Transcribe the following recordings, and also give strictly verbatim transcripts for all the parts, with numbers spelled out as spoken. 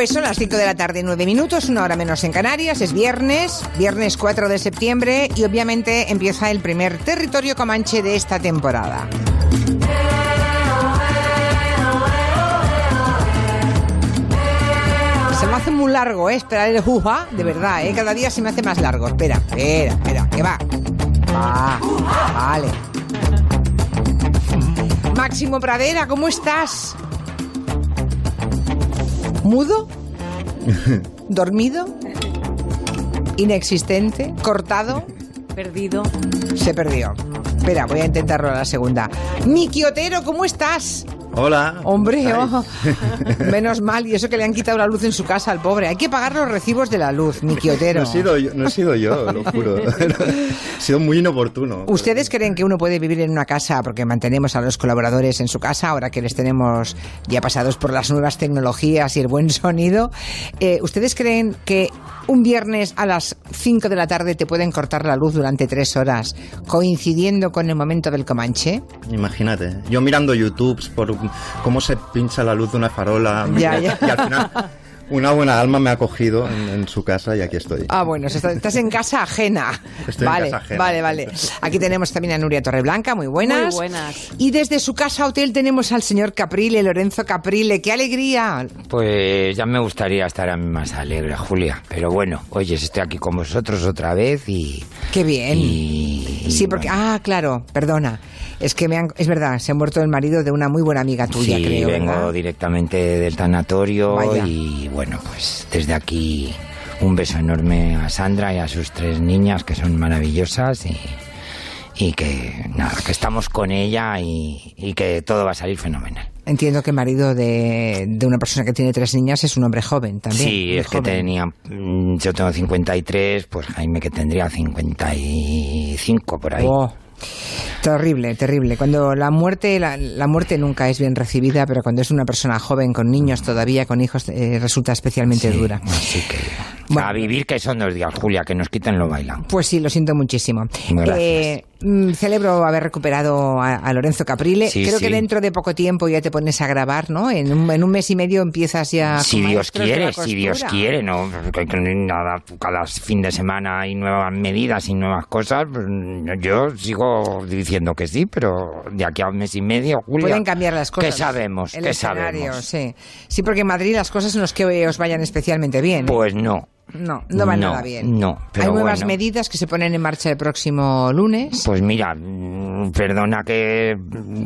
Pues son las cinco de la tarde, nueve minutos, una hora menos en Canarias. Es viernes, viernes cuatro de septiembre, y obviamente empieza el primer Territorio Comanche de esta temporada. Se me hace muy largo, ¿eh? Esperar el juja, de verdad, ¿eh? Cada día se me hace más largo. Espera, espera, espera, que va. Va, vale. Máximo Pradera, ¿cómo estás? ¿Mudo? ¿Dormido? ¿Inexistente? ¿Cortado? ¿Perdido? Se perdió. Espera, voy a intentarlo a la segunda. Miqui Otero, ¿cómo estás? Hola. Hombre, oh, menos mal, y eso que le han quitado la luz en su casa al pobre. Hay que pagar los recibos de la luz, Miqui Otero. No he sido yo, no he sido yo, lo juro. He sido muy inoportuno. ¿Ustedes creen que uno puede vivir en una casa? Porque mantenemos a los colaboradores en su casa, ahora que les tenemos ya pasados por las nuevas tecnologías y el buen sonido. Eh, ¿Ustedes creen que un viernes a las cinco de la tarde te pueden cortar la luz durante tres horas, coincidiendo con el momento del Comanche? Imagínate, yo mirando YouTube por cómo se pincha la luz de una farola, ya, ya. Y al final una buena alma me ha cogido en, en su casa y aquí estoy. Ah, bueno, estás en casa ajena. Estoy vale, en casa ajena. Vale, vale. Aquí tenemos también a Nuria Torreblanca, muy buenas. Muy buenas. Y desde su casa hotel tenemos al señor Caprile, Lorenzo Caprile. ¡Qué alegría! Pues ya me gustaría estar a mí más alegre, Julia. Pero bueno, oye, estoy aquí con vosotros otra vez y... ¡Qué bien! Y... Sí, porque... Ah, claro, perdona. Es que me han, es verdad, se ha muerto el marido de una muy buena amiga tuya, sí, creo. Sí, vengo, ¿verdad?, directamente del tanatorio. Vaya. Y bueno, pues desde aquí un beso enorme a Sandra y a sus tres niñas, que son maravillosas, y, y que nada, que estamos con ella y, y que todo va a salir fenomenal. Entiendo que el marido de, de una persona que tiene tres niñas es un hombre joven también. Sí, es joven. Que tenía, yo tengo cincuenta y tres, pues Jaime que tendría cincuenta y cinco por ahí. Oh. Terrible, terrible. Cuando la muerte, la, la muerte nunca es bien recibida, pero cuando es una persona joven, con niños todavía, con hijos, eh, resulta especialmente sí, dura. Así que, bueno, a vivir, que son dos días, Julia, que nos quiten lo bailando. Pues sí, lo siento muchísimo. Gracias. Eh, celebro haber recuperado a, a Lorenzo Caprile. Sí, creo sí. Que dentro de poco tiempo ya te pones a grabar, ¿no? En un, en un mes y medio empiezas ya. Si Dios quiere, si Dios quiere, ¿no? Nada, cada fin de semana hay nuevas medidas y nuevas cosas. Yo sigo diciendo que sí, pero de aquí a un mes y medio, Julia. Pueden cambiar las cosas. ¿Qué sabemos? El ¿Qué sabemos? Sí. Sí, porque en Madrid las cosas no es que os vayan especialmente bien. Pues no. No, no va no, nada bien. No, pero hay nuevas bueno, medidas que se ponen en marcha el próximo lunes. Pues mira, perdona que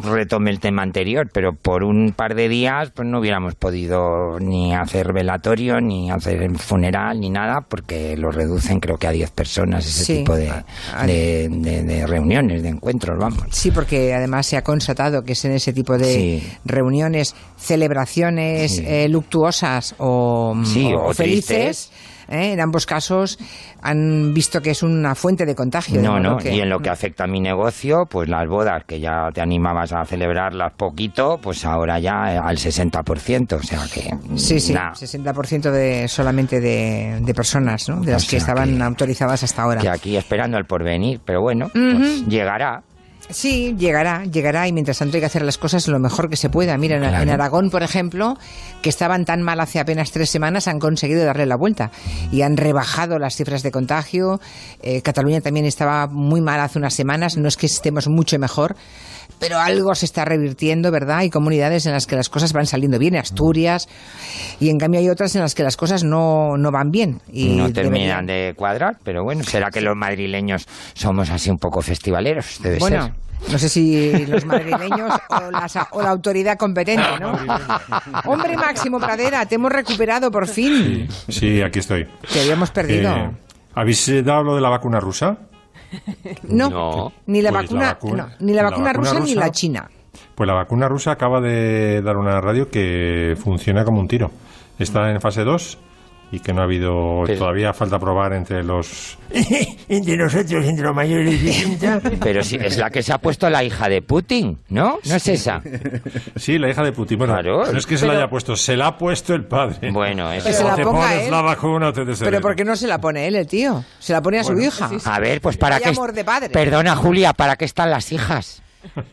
retome el tema anterior, pero por un par de días pues no hubiéramos podido ni hacer velatorio, ni hacer funeral, ni nada, porque lo reducen creo que a diez personas ese sí, tipo de, de, de, de reuniones, de encuentros, vamos. Sí, porque además se ha constatado que es en ese tipo de sí. reuniones, celebraciones sí. eh, luctuosas o, sí, o, o felices... Tristes. ¿Eh? En ambos casos han visto que es una fuente de contagio. No, de no, que... y en lo que afecta a mi negocio, pues las bodas, que ya te animabas a celebrarlas poquito, pues ahora ya al sesenta por ciento, o sea que... Sí, sí, nah. sesenta por ciento de, solamente de, de personas, ¿no? De las o sea, que estaban que, autorizadas hasta ahora. Que aquí esperando el porvenir, pero bueno, uh-huh. pues llegará. Sí, llegará, llegará, y mientras tanto hay que hacer las cosas lo mejor que se pueda. Mira, claro. En Aragón, por ejemplo, que estaban tan mal hace apenas tres semanas, han conseguido darle la vuelta y han rebajado las cifras de contagio. Eh, Cataluña también estaba muy mal hace unas semanas, no es que estemos mucho mejor, pero algo se está revirtiendo, ¿verdad? Hay comunidades en las que las cosas van saliendo bien, Asturias, y en cambio hay otras en las que las cosas no, no van bien. Y no terminan deberían. de cuadrar, pero bueno, ¿será que los madrileños somos así un poco festivaleros? Debe bueno, ser. No sé si los madrileños o, las, o la autoridad competente, ¿no? Hombre, Máximo Pradera, te hemos recuperado por fin. Sí, sí, aquí estoy. Te habíamos perdido. Eh, ¿Habéis dado lo de la vacuna rusa? No, no, ni la pues vacuna, la vacu- no, ni la la vacuna, vacuna rusa, rusa ni la china. Pues la vacuna rusa acaba de dar una radio que funciona como un tiro. Está en fase dos y que no ha habido, pero, todavía falta probar entre los... entre nosotros, entre los mayores de cincuenta. Pero si es la que se ha puesto la hija de Putin, ¿no? ¿No es esa? Sí, la hija de Putin. Bueno, claro, no es que pero, se la haya puesto, se la ha puesto el padre. Bueno, es... Pero o te pones él. La vacuna o te desheredas. Pero ¿por qué no se la pone él, el tío? Se la pone a bueno, su hija. Sí, sí. A ver, pues para qué... Hay amor de padre. Perdona, Julia, ¿para qué están las hijas?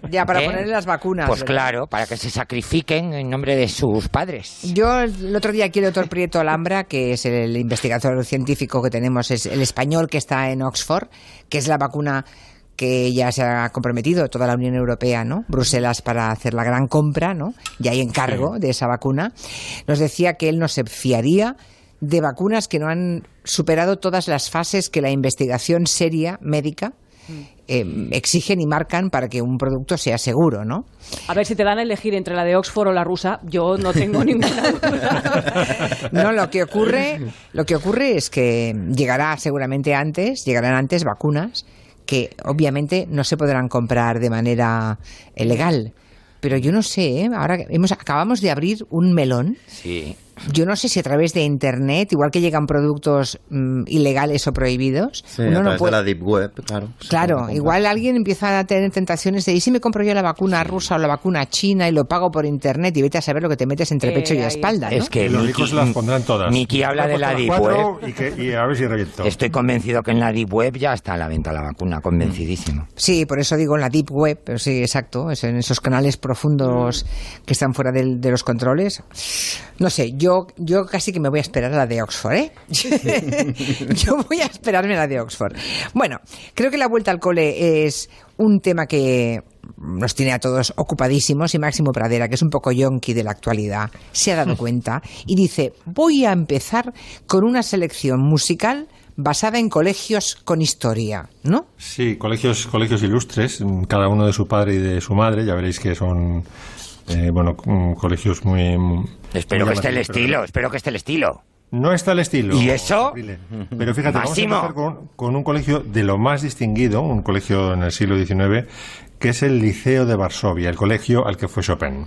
Ya, para ¿Eh? ponerle las vacunas. Pues ¿verdad? Claro, para que se sacrifiquen en nombre de sus padres. Yo el otro día aquí el doctor Prieto Alhambra, que es el investigador científico que tenemos, es el español que está en Oxford, que es la vacuna que ya se ha comprometido toda la Unión Europea, ¿no? Bruselas, para hacer la gran compra, ¿no? Y hay encargo de esa vacuna. Nos decía que él no se fiaría de vacunas que no han superado todas las fases que la investigación seria médica Eh, exigen y marcan para que un producto sea seguro, ¿no? A ver, si te dan a elegir entre la de Oxford o la rusa, yo no tengo ninguna duda. No, lo que ocurre, lo que ocurre es que llegará seguramente antes, llegarán antes vacunas que obviamente no se podrán comprar de manera legal. Pero yo no sé, ¿eh? Ahora hemos, acabamos de abrir un melón. Sí. Yo no sé si a través de internet, igual que llegan productos mmm, ilegales o prohibidos, sí, uno a través no puede... de la deep web, claro. Claro, igual alguien empieza a tener tentaciones de, ¿y si me compro yo la vacuna sí. rusa o la vacuna china y lo pago por internet y vete a saber lo que te metes entre eh, pecho y espalda, ¿no? Es que los ricos las pondrán todas. Miqui habla de la deep web y, que, y a ver si reviento. Estoy convencido que en la deep web ya está a la venta la vacuna, convencidísimo. Sí, por eso digo en la deep web, pero sí, exacto, es en esos canales profundos que están fuera de, de los controles. No sé, yo Yo, yo casi que me voy a esperar a la de Oxford, ¿eh? Yo voy a esperarme a la de Oxford. Bueno, creo que la vuelta al cole es un tema que nos tiene a todos ocupadísimos, y Máximo Pradera, que es un poco yonki de la actualidad, se ha dado cuenta y dice, voy a empezar con una selección musical basada en colegios con historia, ¿no? Sí, colegios, colegios ilustres, cada uno de su padre y de su madre, ya veréis que son... Eh, bueno, colegios muy... muy espero que esté el estilo, pero... espero que esté el estilo. No está el estilo. ¿Y eso? Pero fíjate, Máximo, vamos a empezar con, con un colegio de lo más distinguido, un colegio en el siglo diecinueve, que es el Liceo de Varsovia, el colegio al que fue Chopin.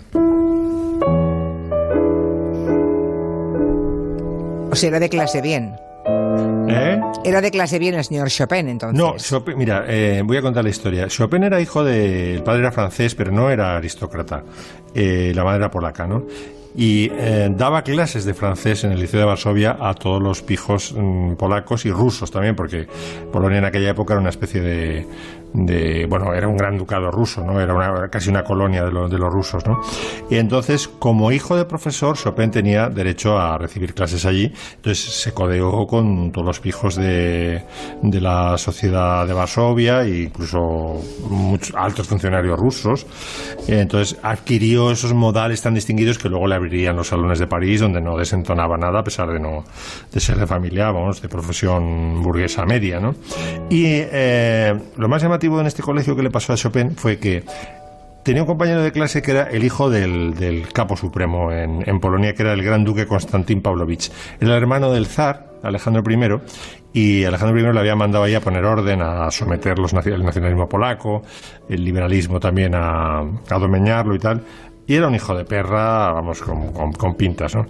O sea, era de clase bien. ¿Eh? Era de clase bien el señor Chopin, entonces. No, Chopin, mira, eh, voy a contar la historia. Chopin era hijo de... El padre era francés, pero no era aristócrata. Eh, la madre era polaca, ¿no? Y eh, daba clases de francés en el Liceo de Varsovia a todos los pijos mmm, polacos y rusos también, porque Polonia en aquella época era una especie de... de bueno, era un gran ducado ruso, ¿no? Era una, casi una colonia de, lo, de los rusos, ¿no? Y entonces, como hijo de profesor, Chopin tenía derecho a recibir clases allí, entonces se codeó con todos los pijos de, de la sociedad de Varsovia e incluso muchos altos funcionarios rusos. Entonces adquirió esos modales tan distinguidos que luego le abrirían los salones de París, donde no desentonaba nada, a pesar de no de ser de familia, vamos, de profesión burguesa media, ¿no? Y eh, lo más llamativo en este colegio que le pasó a Chopin fue que tenía un compañero de clase que era el hijo del, del capo supremo en, en Polonia, que era el gran duque Konstantín Pavlovich, el hermano del zar Alejandro primero, y Alejandro primero le había mandado ahí a poner orden, a someter los, el nacionalismo polaco, el liberalismo también, a, a domeñarlo y tal. Y era un hijo de perra, vamos, con, con, con pintas, ¿no?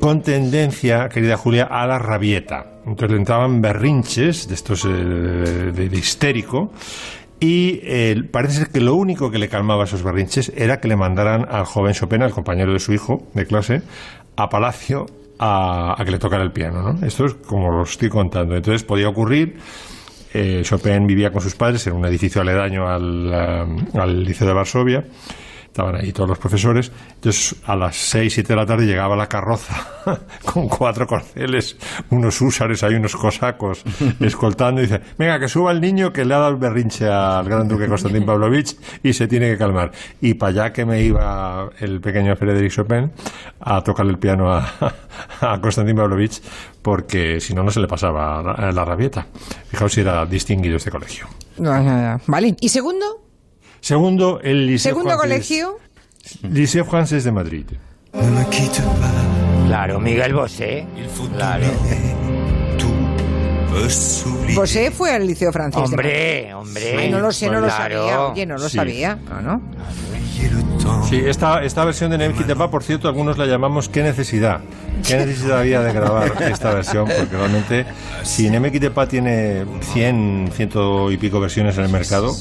Con tendencia, querida Julia, a la rabieta. Entonces le entraban berrinches de estos eh, de, de histérico, y eh, parece ser que lo único que le calmaba esos berrinches era que le mandaran al joven Chopin, al compañero de su hijo de clase, a Palacio a, a que le tocara el piano, ¿no? Esto es como lo estoy contando. Entonces podía ocurrir... Eh, Chopin vivía con sus padres en un edificio aledaño al, al Liceo de Varsovia. Estaban ahí todos los profesores. Entonces, a las seis, siete de la tarde llegaba la carroza con cuatro corceles, unos húsares, hay unos cosacos escoltando, y dice, venga, que suba el niño que le ha dado el berrinche al gran duque Konstantín Pavlovich y se tiene que calmar. Y para allá que me iba el pequeño Frédéric Chopin a tocarle el piano a, a Konstantín Pavlovich, porque si no, no se le pasaba la, la rabieta. Fijaos si era distinguido este colegio. No, no, no. Vale, ¿y segundo? Segundo, el Liceo Segundo Francés, colegio. Liceo Francés de Madrid. Claro, Miguel Bosé. Claro. Bosé fue al Liceo Francés. Hombre, de Madrid. Hombre. Ay, no lo sé, no lo claro. sabía. Oye, no lo sí. sabía. No, no. Sí, esta, esta versión de Nemkitapa, por cierto, algunos la llamamos Qué necesidad. ¿Qué necesidad había de grabar esta versión? Porque realmente, si eme equis te pe tiene cien, ciento y pico versiones en el mercado,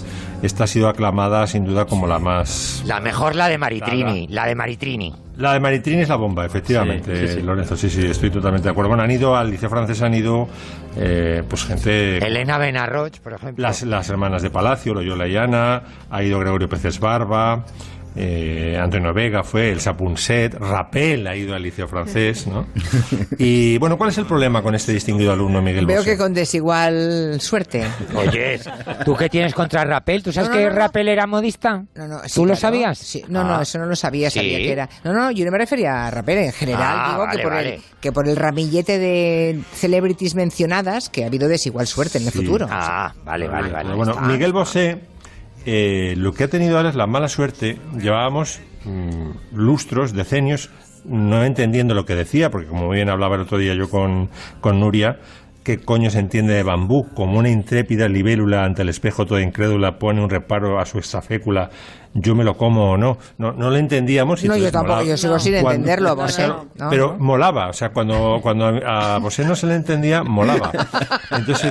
esta ha sido aclamada sin duda como la más... La mejor, la de Maritrini, la de Maritrini. La de Maritrini es la bomba, efectivamente, sí, sí, sí. Lorenzo, sí, sí, estoy totalmente de acuerdo. Bueno, han ido al Liceo Francés, han ido eh, pues gente... Elena Benarroch, por ejemplo. Las, las hermanas de Palacio, Loyola y Ana, ha ido Gregorio Peces Barba... Eh, Antonio Vega fue, el Sapunset, Rappel ha ido al Liceo Francés, ¿no? Y bueno, ¿cuál es el problema con este distinguido alumno, Miguel Bosé? Veo que con desigual suerte. Oye, ¿tú qué tienes contra Rappel? ¿Tú sabes no, no, que no, Rappel no. era modista? No, no, sí, ¿Tú claro. lo sabías? Sí. No, ah. no, eso no lo sabía, ¿Sí? sabía que era. No, no, yo no me refería a Rappel en general, ah, digo vale, que, por vale. el, que por el ramillete de celebrities mencionadas que ha habido desigual suerte en el sí. futuro. Ah, vale, vale, vale. Bueno, bueno Miguel Bosé... Eh, lo que ha tenido ahora es la mala suerte. Llevábamos mmm, lustros, decenios, no entendiendo lo que decía, porque como bien hablaba el otro día yo con, con Nuria, ¿qué coño se entiende de bambú? Como una intrépida libélula ante el espejo toda incrédula pone un reparo a su estafécula, yo me lo como o no. No, no lo entendíamos. Y no, yo tampoco, molaba. yo sigo no. sin cuando, entenderlo, Bosé. No, no, pero no. molaba, o sea, cuando, cuando a Bosé no se le entendía, molaba. Entonces,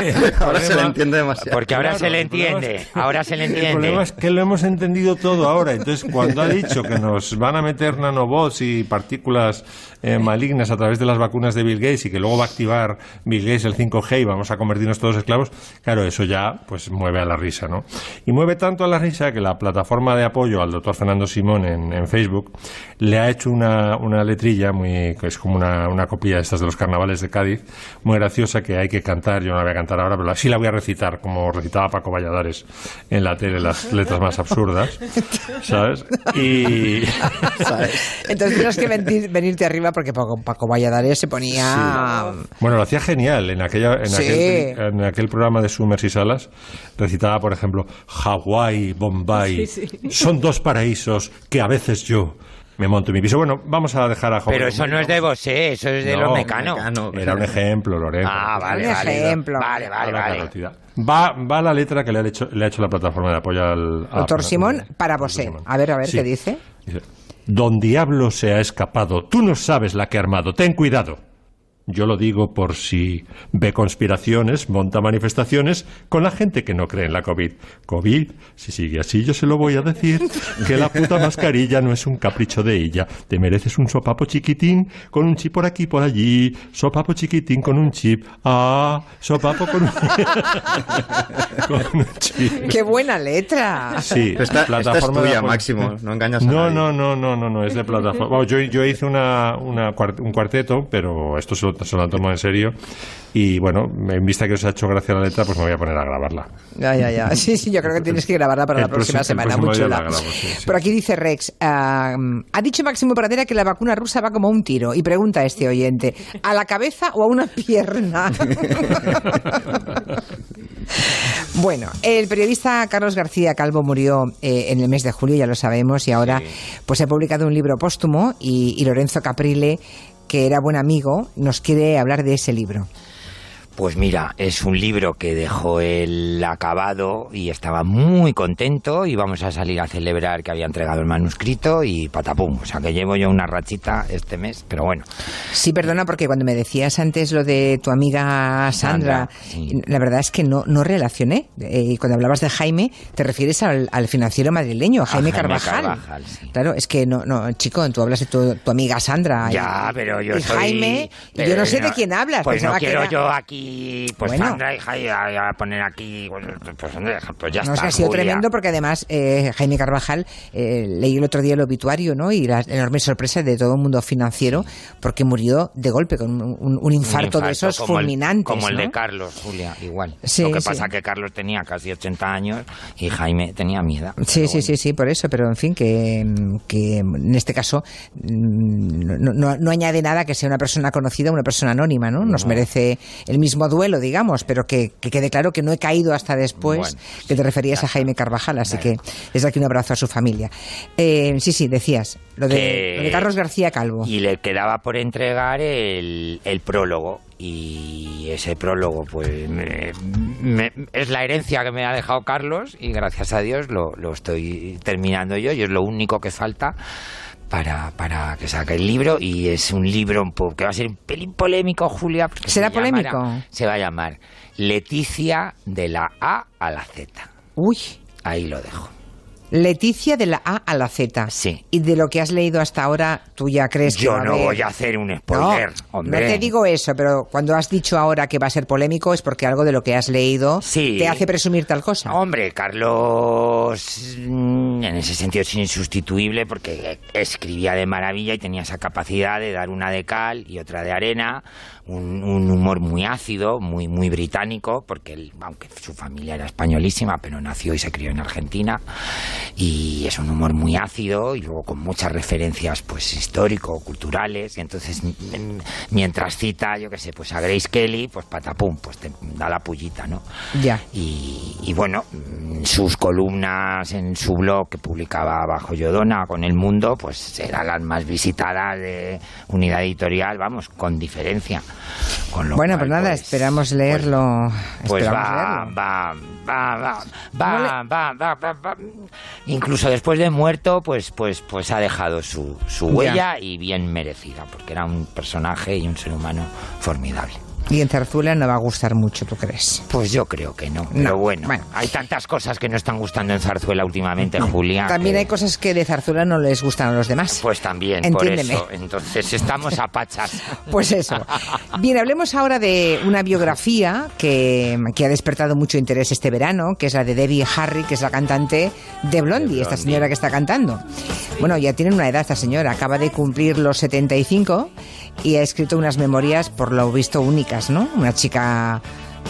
el, el problema, ahora se le entiende demasiado. Porque ahora claro, se le entiende, es, ahora se le entiende. El problema es que lo hemos entendido todo ahora. Entonces, cuando ha dicho que nos van a meter nanobots y partículas eh, malignas a través de las vacunas de Bill Gates y que luego va a activar... Bill Gates, el cinco G, y vamos a convertirnos todos esclavos, claro, eso ya pues mueve a la risa, ¿no? Y mueve tanto a la risa que la plataforma de apoyo al doctor Fernando Simón en, en Facebook le ha hecho una, una letrilla muy, que es como una, una copia de estas de los carnavales de Cádiz, muy graciosa, que hay que cantar. Yo no la voy a cantar ahora, pero sí la voy a recitar, como recitaba Paco Valladares en la tele, las letras más absurdas, ¿sabes? Y... ¿Sabes? Entonces tienes que venir, venirte arriba porque Paco, Paco Valladares se ponía... Sí. Bueno, lo hacía genial en aquella en, sí. aquel, en aquel programa de Summers y Salas. Recitaba, por ejemplo, Hawái, Bombay, sí, sí. son dos paraísos que a veces yo me monto en mi piso. Bueno, vamos a dejar a Hawái. Pero eso no es de Bosé, eso es de no, los Mecanos. Mecano. Era un ejemplo, Lorenzo. Ah, vale, un vale, ejemplo. Vale, vale, vale. Va, va la letra que le ha hecho, le ha hecho la plataforma de apoyo al... Doctor Simón, a, para Bosé. A ver, a ver, sí. ¿qué dice? Dice, don diablo se ha escapado, tú no sabes la que ha armado, ten cuidado. Yo lo digo por si ve conspiraciones, monta manifestaciones con la gente que no cree en la COVID. COVID, si sigue así, yo se lo voy a decir, que la puta mascarilla no es un capricho de ella. Te mereces un sopapo chiquitín con un chip por aquí, por allí. Sopapo chiquitín con un chip. Ah, sopapo con un, con un chip. ¡Qué buena letra! Sí, pero esta, plataforma esta es tuya, de... Máximo. No engañas a no, nadie. No, no, no, no, no, es de plataforma. Bueno, yo, yo hice una, una, un cuarteto, pero esto se lo se la tomo en serio y bueno, en vista que os ha hecho gracia la letra, pues me voy a poner a grabarla. Ya, ya, ya. Sí, sí, yo creo que tienes que grabarla para el la próxima próximo, semana, muy chula. Grabo, sí, sí. Por aquí dice Rex, uh, ha dicho Máximo Pradera que la vacuna rusa va como un tiro y pregunta a este oyente, ¿a la cabeza o a una pierna? Bueno, el periodista Carlos García Calvo murió eh, en el mes de julio, ya lo sabemos, y ahora sí. pues ha publicado un libro póstumo y, y Lorenzo Caprile, que era buen amigo, nos quiere hablar de ese libro. Pues mira, es un libro que dejó él acabado y estaba muy contento y vamos a salir a celebrar que había entregado el manuscrito y patapum. O sea que llevo yo una rachita este mes, pero bueno. Sí, perdona, porque cuando me decías antes lo de tu amiga Sandra, Sandra sí. la verdad es que no, no relacioné. Eh, cuando hablabas de Jaime, te refieres al, al financiero madrileño, a Jaime, a Jaime Carvajal. Carvajal sí. Claro, es que no, no, chico, tú hablas de tu, tu amiga Sandra. Ya, y, pero yo y soy... Jaime, pero yo no sé no, de quién hablas. Pues no quiero que era... yo aquí Y pues bueno. Sandra y Jaime a poner aquí pues, pues, pues ya no, está. No, es que ha sido Julia. Tremendo porque además eh, Jaime Carvajal eh, leí el otro día el obituario, ¿no? Y la enorme sorpresa de todo el mundo financiero porque murió de golpe con un, un, un, infarto, un infarto de esos como fulminantes, el, como ¿no? el de Carlos, Julia, igual. Sí, lo que sí. pasa que Carlos tenía casi ochenta años y Jaime tenía mi edad. Sí, sí, bueno. sí, sí, por eso, pero en fin, que, que en este caso no, no, no añade nada que sea una persona conocida, una persona anónima, ¿no? Nos no. merece el mismo mismo duelo, digamos, pero que, que quede claro que no he caído hasta después bueno, que te referías claro. a Jaime Carvajal, así claro. que desde aquí un abrazo a su familia. Eh, sí, sí, decías, lo de, que, lo de Carlos García Calvo. Y le quedaba por entregar el, el prólogo. Y ese prólogo pues me, me, es la herencia que me ha dejado Carlos y gracias a Dios lo, lo estoy terminando yo y es lo único que falta Para, para que saque el libro, y es un libro un po- que va a ser un pelín polémico, Julia. ¿Será se polémico? Llamará, se va a llamar Leticia de la A a la Z. Uy. Ahí lo dejo. Leticia de la A a la Z. Sí. Y de lo que has leído hasta ahora, ¿tú ya crees que...? Yo no voy a hacer un spoiler, no, hombre. No te digo eso, pero cuando has dicho ahora que va a ser polémico es porque algo de lo que has leído sí. te hace presumir tal cosa. Hombre, Carlos, en ese sentido es insustituible porque escribía de maravilla y tenía esa capacidad de dar una de cal y otra de arena, un, un humor muy ácido, muy, muy británico, porque él, aunque su familia era españolísima, pero nació y se crió en Argentina. Y es un humor muy ácido y luego con muchas referencias pues histórico-culturales. Y entonces, mientras cita, yo qué sé, pues a Grace Kelly, pues patapum, pues te da la pullita, ¿no? Ya. Y, y bueno, sus columnas en su blog que publicaba bajo Yodona con El Mundo, pues eran las más visitadas de Unidad Editorial, vamos, con diferencia. Con lo bueno, cual, pues nada, pues, esperamos leerlo. Pues, pues va, leerlo. va, va, va, va, no le... va, va, va, va. Incluso después de muerto, pues, pues, pues ha dejado su, su huella, yeah. y bien merecida, porque era un personaje y un ser humano formidable. Y en Zarzuela no va a gustar mucho, ¿tú crees? Pues yo creo que no, no. Pero bueno, bueno, hay tantas cosas que no están gustando en Zarzuela últimamente, no. Julia. También que... hay cosas que de Zarzuela no les gustan a los demás. Pues también, entiéndeme. Por eso. Entonces estamos a pachas. Pues eso. Bien, hablemos ahora de una biografía que, que ha despertado mucho interés este verano, que es la de Debbie Harry, que es la cantante de Blondie, de Blondie. Esta señora que está cantando. Sí. Bueno, ya tiene una edad esta señora, acaba de cumplir los setenta y cinco y ha escrito unas memorias, por lo visto, únicas, ¿no? Una chica,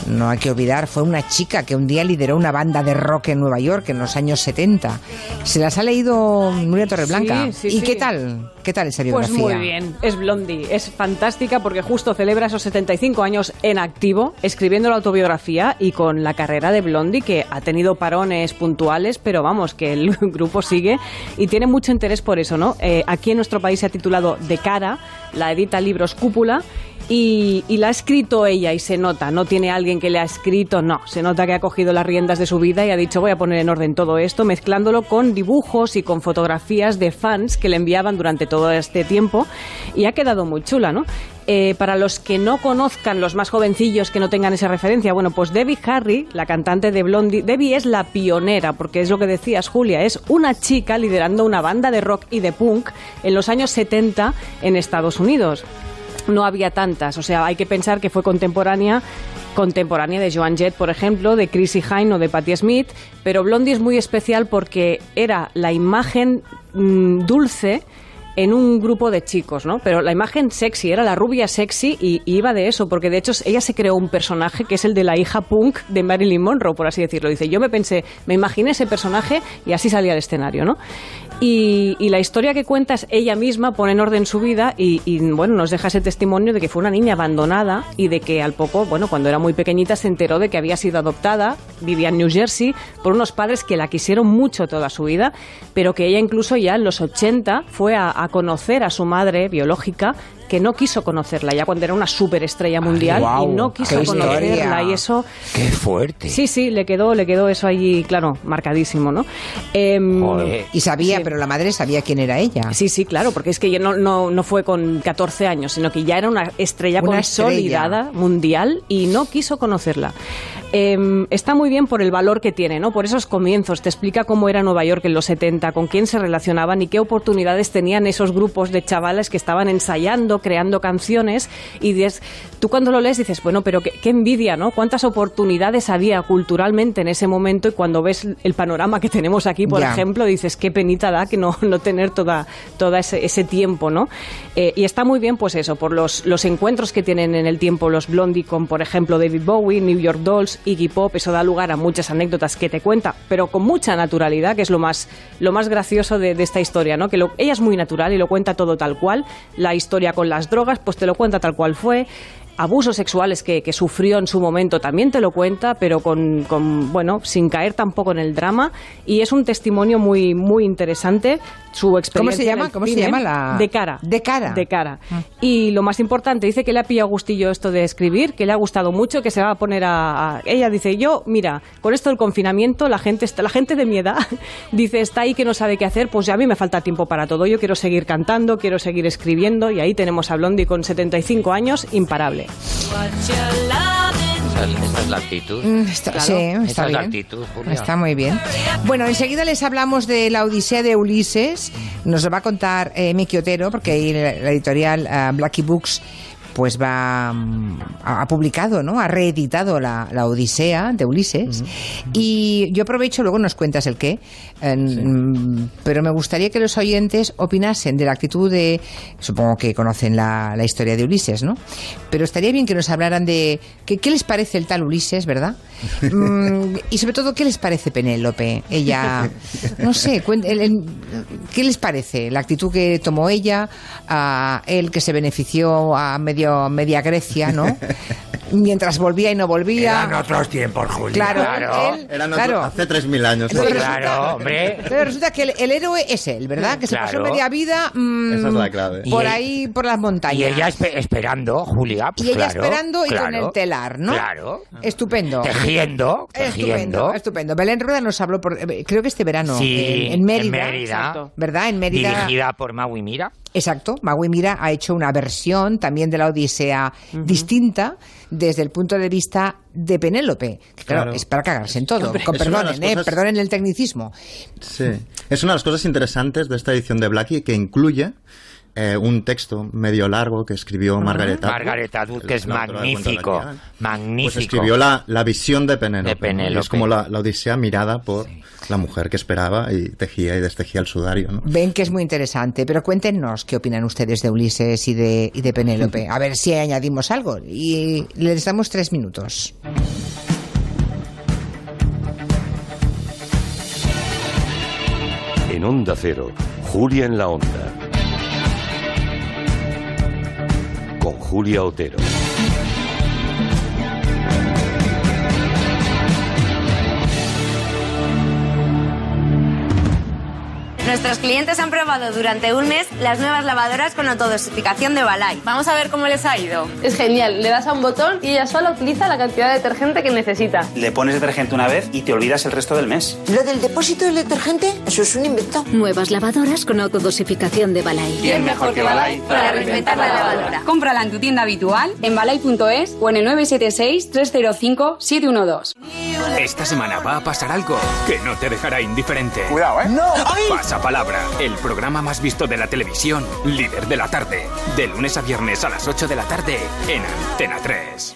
no hay que olvidar, fue una chica que un día lideró una banda de rock en Nueva York en los años setenta. ¿Se las ha leído Nuria Torreblanca? Sí, sí, ¿Y sí. qué tal? ¿Qué tal esa biografía? Pues muy bien, es Blondie, es fantástica porque justo celebra esos setenta y cinco años en activo, escribiendo la autobiografía y con la carrera de Blondie, que ha tenido parones puntuales, pero vamos, que el grupo sigue y tiene mucho interés por eso, ¿no? Eh, aquí en nuestro país se ha titulado De Cara, la edita Libros Cúpula. Y, y la ha escrito ella y se nota, no tiene alguien que le ha escrito, no, se nota que ha cogido las riendas de su vida y ha dicho voy a poner en orden todo esto, mezclándolo con dibujos y con fotografías de fans que le enviaban durante todo este tiempo, y ha quedado muy chula, ¿no? Eh, para los que no conozcan, los más jovencillos que no tengan esa referencia, bueno, pues Debbie Harry, la cantante de Blondie, Debbie es la pionera, porque es lo que decías, Julia, es una chica liderando una banda de rock y de punk en los años setenta en Estados Unidos. No había tantas, o sea, hay que pensar que fue contemporánea contemporánea de Joan Jett, por ejemplo, de Chrissie Hynde o de Patti Smith, pero Blondie es muy especial porque era la imagen mmm, dulce en un grupo de chicos, ¿no? Pero la imagen sexy, era la rubia sexy y, y iba de eso, porque de hecho ella se creó un personaje que es el de la hija punk de Marilyn Monroe, por así decirlo. Dice, yo me pensé, me imaginé ese personaje y así salía al escenario, ¿no? Y, y la historia que cuenta es ella misma, pone en orden su vida y, y, bueno, nos deja ese testimonio de que fue una niña abandonada y de que al poco, bueno, cuando era muy pequeñita se enteró de que había sido adoptada, vivía en New Jersey, por unos padres que la quisieron mucho toda su vida, pero que ella incluso ya en los ochenta fue a, a conocer a su madre biológica, que no quiso conocerla ya cuando era una superestrella mundial. Ay, wow, y no quiso conocerla y eso... ¡Qué fuerte! Sí, sí, le quedó, le quedó eso allí, claro, marcadísimo, ¿no? Eh, y sabía, sí. pero la madre sabía quién era ella. Sí, sí, claro, porque es que no, no, no fue con catorce años, sino que ya era una estrella una consolidada estrella. mundial y no quiso conocerla. Eh, está muy bien por el valor que tiene, ¿no? Por esos comienzos, te explica cómo era Nueva York en los setenta, con quién se relacionaban y qué oportunidades tenían esos grupos de chavales que estaban ensayando, creando canciones, y des, tú cuando lo lees dices, bueno, pero qué, qué envidia, ¿no? Cuántas oportunidades había culturalmente en ese momento, y cuando ves el panorama que tenemos aquí, por yeah. ejemplo, dices, qué penita da que no, no tener toda, toda ese, ese tiempo, ¿no? Eh, y está muy bien, pues eso, por los, los encuentros que tienen en el tiempo los Blondie con, por ejemplo, David Bowie, New York Dolls, Iggy Pop, eso da lugar a muchas anécdotas que te cuenta, pero con mucha naturalidad, que es lo más, lo más gracioso de, de esta historia, ¿no? Que lo, ella es muy natural y lo cuenta todo tal cual, la historia con las drogas, pues te lo cuenta tal cual fue. abusos sexuales que, que sufrió en su momento, también te lo cuenta, pero con, con bueno, sin caer tampoco en el drama, y es un testimonio muy muy interesante, su experiencia. ¿Cómo se llama? ¿Cómo se llama la...? De Cara. De Cara. De Cara. Ah. Y lo más importante, dice que le ha pillado gustillo esto de escribir, que le ha gustado mucho, que se va a poner a... a... Ella dice, yo, mira, con esto del confinamiento, la gente, la gente de mi edad, dice, está ahí que no sabe qué hacer, pues ya a mí me falta tiempo para todo, yo quiero seguir cantando, quiero seguir escribiendo, y ahí tenemos a Blondie con setenta y cinco años, imparable. Esta es, esta es la actitud. Mm, está, claro. Sí, está esta bien. Es la actitud, Julia. Está muy bien. Bueno, enseguida les hablamos de la Odisea de Ulises. Nos lo va a contar eh, Miqui Otero, porque ahí la, la editorial uh, Blackie Books pues va um, ha publicado, ¿no? Ha reeditado la, la Odisea de Ulises. Uh-huh. Y yo aprovecho, luego nos cuentas el qué, eh, sí. m- pero me gustaría que los oyentes opinasen de la actitud de... Supongo que conocen la, la historia de Ulises, ¿no? Pero estaría bien que nos hablaran de que, qué les parece el tal Ulises, ¿verdad? mm, y sobre todo, ¿qué les parece Penélope? Ella, no sé, cuen- el, el, ¿qué les parece? La actitud que tomó ella, a él que se benefició a medio media Grecia, ¿no? Mientras volvía y no volvía. Eran otros tiempos, Julia. Claro, claro. Él, eran otros, claro. Hace tres mil años. Pero resulta, claro, hombre. Pero resulta que el, el héroe es él, ¿verdad? Que claro. Se pasó media vida mmm, esa es la clave. Por y ahí, él, por las montañas. Y ella espe- esperando, Julia. Pues, y ella claro, esperando y claro, con el telar, ¿no? Claro. Estupendo. Tejiendo. tejiendo. Estupendo, estupendo. Belén Rueda nos habló, por, creo que este verano, sí, en, en Mérida. En Mérida. Exacto. ¿Verdad? En Mérida. Dirigida por Magüi Mira. Exacto, Magüi Mira ha hecho una versión también de la Odisea uh-huh. distinta desde el punto de vista de Penélope. Que claro, claro, es para cagarse en todo. Con, perdonen, eh, cosas... perdonen el tecnicismo. Sí, es una de las cosas interesantes de esta edición de Blackie, que incluye eh, un texto medio largo que escribió Margaret uh-huh. Atwood. Margaret Atwood, que es magnífico, magnífico. Pues escribió la, la visión de Penélope. De Penélope. ¿No? Es como la, la Odisea mirada por... Sí. La mujer que esperaba y tejía y destejía el sudario, ¿no? Ven que es muy interesante, pero cuéntenos qué opinan ustedes de Ulises y de, y de Penélope. A ver si añadimos algo. Y les damos tres minutos. En Onda Cero, Julia en la Onda. Con Julia Otero. Nuestros clientes han probado durante un mes las nuevas lavadoras con autodosificación de Balay. Vamos a ver cómo les ha ido. Es genial, le das a un botón y ella solo utiliza la cantidad de detergente que necesita. Le pones detergente una vez y te olvidas el resto del mes. Lo del depósito del detergente, eso es un invento. Nuevas lavadoras con autodosificación de Balay. ¿Quién mejor que Balay para reinventar la lavadora? Cómprala en tu tienda habitual, en balay punto es o en el nueve siete seis, tres cero cinco, siete uno dos. Esta semana va a pasar algo que no te dejará indiferente. Cuidado, ¿eh? ¡No! ¡Ay! Pasa Palabra, el programa más visto de la televisión, líder de la tarde, de lunes a viernes a las ocho de la tarde en Antena tres.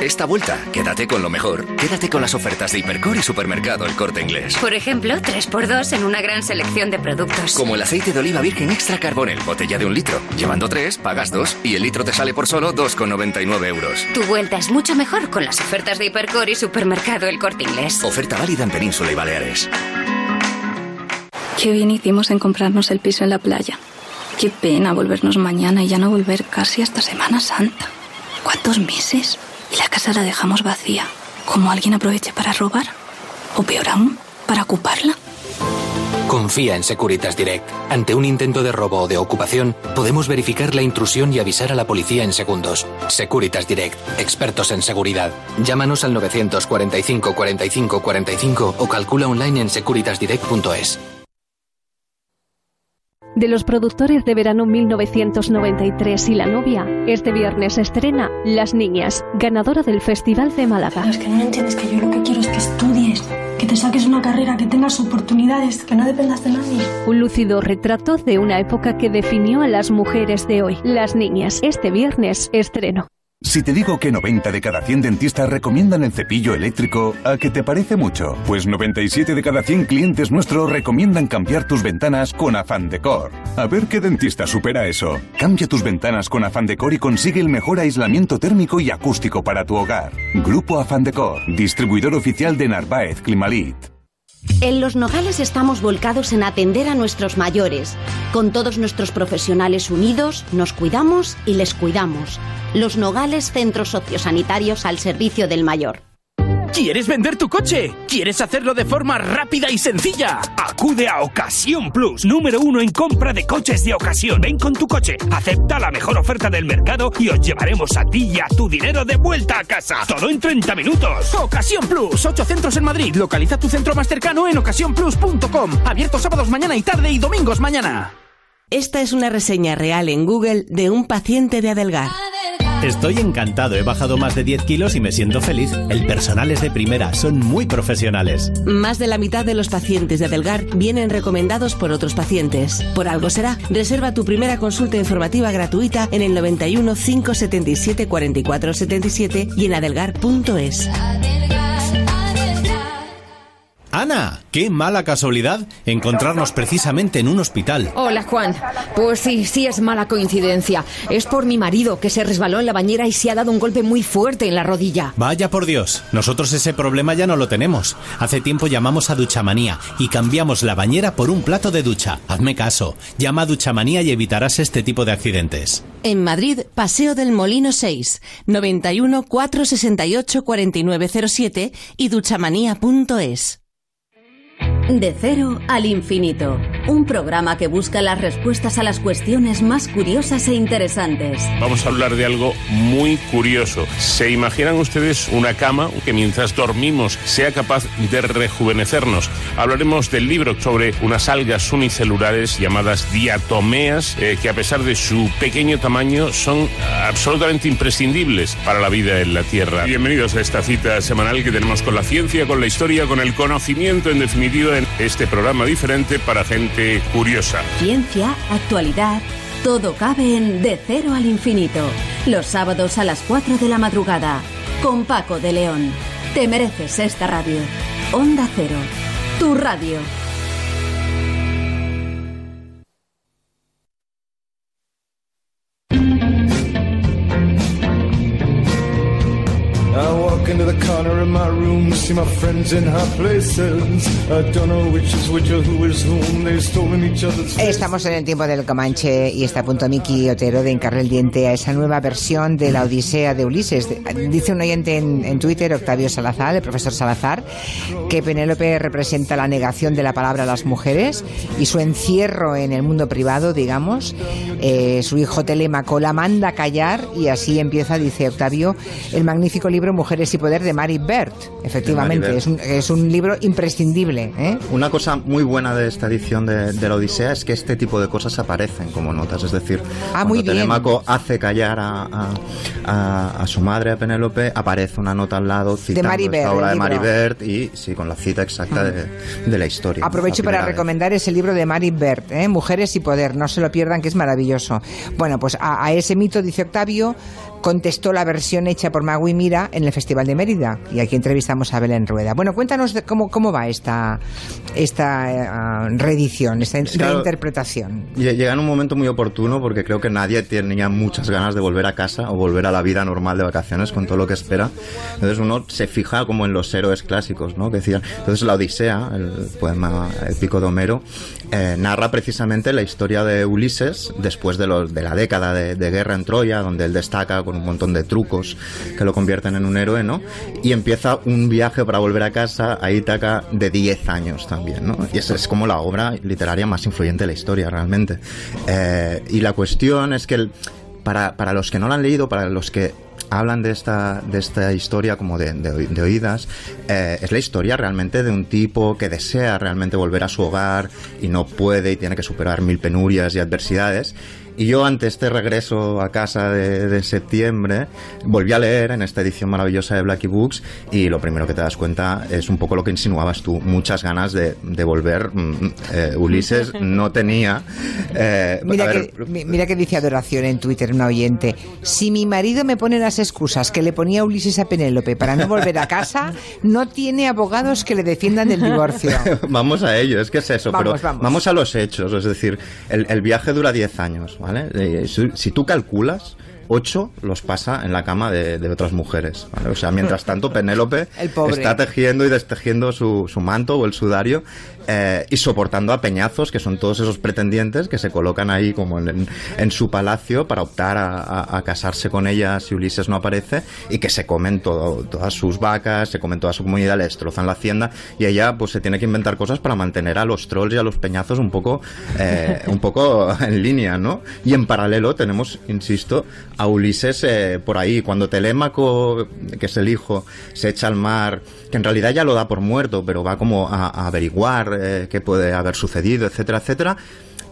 Esta vuelta, quédate con lo mejor. Quédate con las ofertas de Hipercor y Supermercado El Corte Inglés. Por ejemplo, tres por dos en una gran selección de productos. Como el aceite de oliva virgen extra Carbonel, botella de un litro. Llevando tres, pagas dos y el litro te sale por solo dos con noventa y nueve euros. Tu vuelta es mucho mejor con las ofertas de Hipercor y Supermercado El Corte Inglés. Oferta válida en Península y Baleares. Qué bien hicimos en comprarnos el piso en la playa. Qué pena volvernos mañana y ya no volver casi hasta Semana Santa. ¿Cuántos meses? Y la casa la dejamos vacía. ¿Cómo alguien aproveche para robar? O peor aún, para ocuparla. Confía en Securitas Direct. Ante un intento de robo o de ocupación, podemos verificar la intrusión y avisar a la policía en segundos. Securitas Direct. Expertos en seguridad. Llámanos al nueve cuatro cinco, cuatro cinco, cuatro cinco o calcula online en securitas direct punto es. De los productores de verano mil novecientos noventa y tres y La novia, este viernes estrena Las niñas, ganadora del Festival de Málaga. Pero es que no entiendes que yo lo que quiero es que estudies, que te saques una carrera, que tengas oportunidades, que no dependas de nadie. Un lúcido retrato de una época que definió a las mujeres de hoy. Las niñas, este viernes estreno. Si te digo que noventa de cada cien dentistas recomiendan el cepillo eléctrico, ¿a que te parece mucho? Pues noventa y siete de cada cien clientes nuestros recomiendan cambiar tus ventanas con Afan Decor. A ver qué dentista supera eso. Cambia tus ventanas con Afan Decor y consigue el mejor aislamiento térmico y acústico para tu hogar. Grupo Afan Decor, distribuidor oficial de Narváez Climalit. En Los Nogales estamos volcados en atender a nuestros mayores. Con todos nuestros profesionales unidos, nos cuidamos y les cuidamos. Los Nogales, centros sociosanitarios al servicio del mayor. ¿Quieres vender tu coche? ¿Quieres hacerlo de forma rápida y sencilla? Acude a Ocasión Plus, número uno en compra de coches de ocasión. Ven con tu coche, acepta la mejor oferta del mercado y os llevaremos a ti y a tu dinero de vuelta a casa. Todo en treinta minutos. Ocasión Plus, ocho centros en Madrid. Localiza tu centro más cercano en ocasión plus punto com. Abierto sábados mañana y tarde y domingos mañana. Esta es una reseña real en Google de un paciente de Adelgar. Estoy encantado, he bajado más de diez kilos y me siento feliz. El personal es de primera, son muy profesionales. Más de la mitad de los pacientes de Adelgar vienen recomendados por otros pacientes. Por algo será. Reserva tu primera consulta informativa gratuita en el noventa y uno, cinco setenta y siete, cuarenta y cuatro setenta y siete y en adelgar punto es. Ana, qué mala casualidad encontrarnos precisamente en un hospital. Hola, Juan. Pues sí, sí es mala coincidencia. Es por mi marido, que se resbaló en la bañera y se ha dado un golpe muy fuerte en la rodilla. Vaya por Dios, nosotros ese problema ya no lo tenemos. Hace tiempo llamamos a Duchamanía y cambiamos la bañera por un plato de ducha. Hazme caso, llama a Duchamanía y evitarás este tipo de accidentes. En Madrid, Paseo del Molino seis, noventa y uno, cuatrocientos sesenta y ocho, cuarenta y nueve cero siete y duchamanía punto es. De cero al infinito. Un programa que busca las respuestas a las cuestiones más curiosas e interesantes. Vamos a hablar de algo muy curioso. ¿Se imaginan ustedes una cama que mientras dormimos sea capaz de rejuvenecernos? Hablaremos del libro sobre unas algas unicelulares llamadas diatomeas, eh, que a pesar de su pequeño tamaño son absolutamente imprescindibles para la vida en la Tierra. Bienvenidos a esta cita semanal que tenemos con la ciencia, con la historia, con el conocimiento, en definitiva, en este programa diferente para gente curiosa. Ciencia, actualidad, todo cabe en De Cero al Infinito. Los sábados a las cuatro de la madrugada. Con Paco de León. Te mereces esta radio. Onda Cero. Tu radio. Into the corner of my room, see my friends in high places. I don't know which is which or who is whom. They've stolen each other's face. Estamos en el tiempo del Comanche y está a punto Miqui Otero de hincarle el diente a esa nueva versión de la Odisea de Ulises. Dice un oyente en, en Twitter, Octavio Salazar, el profesor Salazar, que Penélope representa la negación de la palabra a las mujeres y su encierro en el mundo privado, digamos. Eh, su hijo Telémaco la manda a callar y así empieza, dice Octavio, el magnífico libro Mujeres y Poder de Mary Beard. Efectivamente, Mary Beard. Es, un, es un libro imprescindible, ¿eh? Una cosa muy buena de esta edición de, de la Odisea es que este tipo de cosas aparecen como notas, es decir, ah, cuando Telémaco hace callar a, a, a, a su madre, a Penélope, aparece una nota al lado citando de Beard, esta obra de Mary Beard y sí, con la cita exacta ah. de, de la historia. Aprovecho la para vez. recomendar ese libro de Mary Beard, ¿eh? Mujeres y Poder, no se lo pierdan, que es maravilloso. Bueno, pues a, a ese mito, dice Octavio, contestó la versión hecha por Magüi Mira en el Festival de Mérida, y aquí entrevistamos a Belén Rueda. Bueno, cuéntanos de cómo, cómo va esta, esta uh, reedición, esta claro, reinterpretación. Llega en un momento muy oportuno porque creo que nadie tenía muchas ganas de volver a casa o volver a la vida normal de vacaciones con todo lo que espera. Entonces uno se fija como en los héroes clásicos, ¿no? Que decían. Entonces la Odisea, el poema épico de Homero, eh, narra precisamente la historia de Ulises después de, los, de la década de, de guerra en Troya, donde él destaca con un montón de trucos que lo convierten en un héroe, ¿no? Y empieza un viaje para volver a casa a Ítaca de diez años también, ¿no? Y esa es como la obra literaria más influyente de la historia, realmente. Eh, y la cuestión es que el, para, para los que no la han leído, para los que hablan de esta, de esta historia como de, de, de oídas, eh, es la historia realmente de un tipo que desea realmente volver a su hogar y no puede y tiene que superar mil penurias y adversidades. Y yo, ante este regreso a casa de, de septiembre, volví a leer en esta edición maravillosa de Blackie Books y lo primero que te das cuenta es un poco lo que insinuabas tú, muchas ganas de, de volver. Eh, Ulises no tenía... Eh, mira, ver, que, mira que dice Adoración en Twitter, una oyente. Si mi marido me pone las excusas que le ponía Ulises a Penélope para no volver a casa, no tiene abogados que le defiendan del divorcio. Vamos a ello, es que es eso. Vamos, pero vamos. vamos a los hechos, es decir, el, el viaje dura diez años, ¿vale? ¿Vale? Si tú calculas ocho los pasa en la cama de, de otras mujeres, ¿vale? O sea, mientras tanto Penélope está tejiendo y destejiendo su, su manto o el sudario, eh, y soportando a peñazos, que son todos esos pretendientes que se colocan ahí como en, en su palacio para optar a, a, a casarse con ella si Ulises no aparece, y que se comen todo, todas sus vacas, se comen toda su comunidad, le destrozan la hacienda, y ella pues se tiene que inventar cosas para mantener a los trolls y a los peñazos un poco, eh, un poco en línea, ¿no? Y en paralelo tenemos, insisto, a Ulises eh, por ahí, cuando Telémaco, que es el hijo, se echa al mar, que en realidad ya lo da por muerto, pero va como a, a averiguar eh, qué puede haber sucedido, etcétera, etcétera.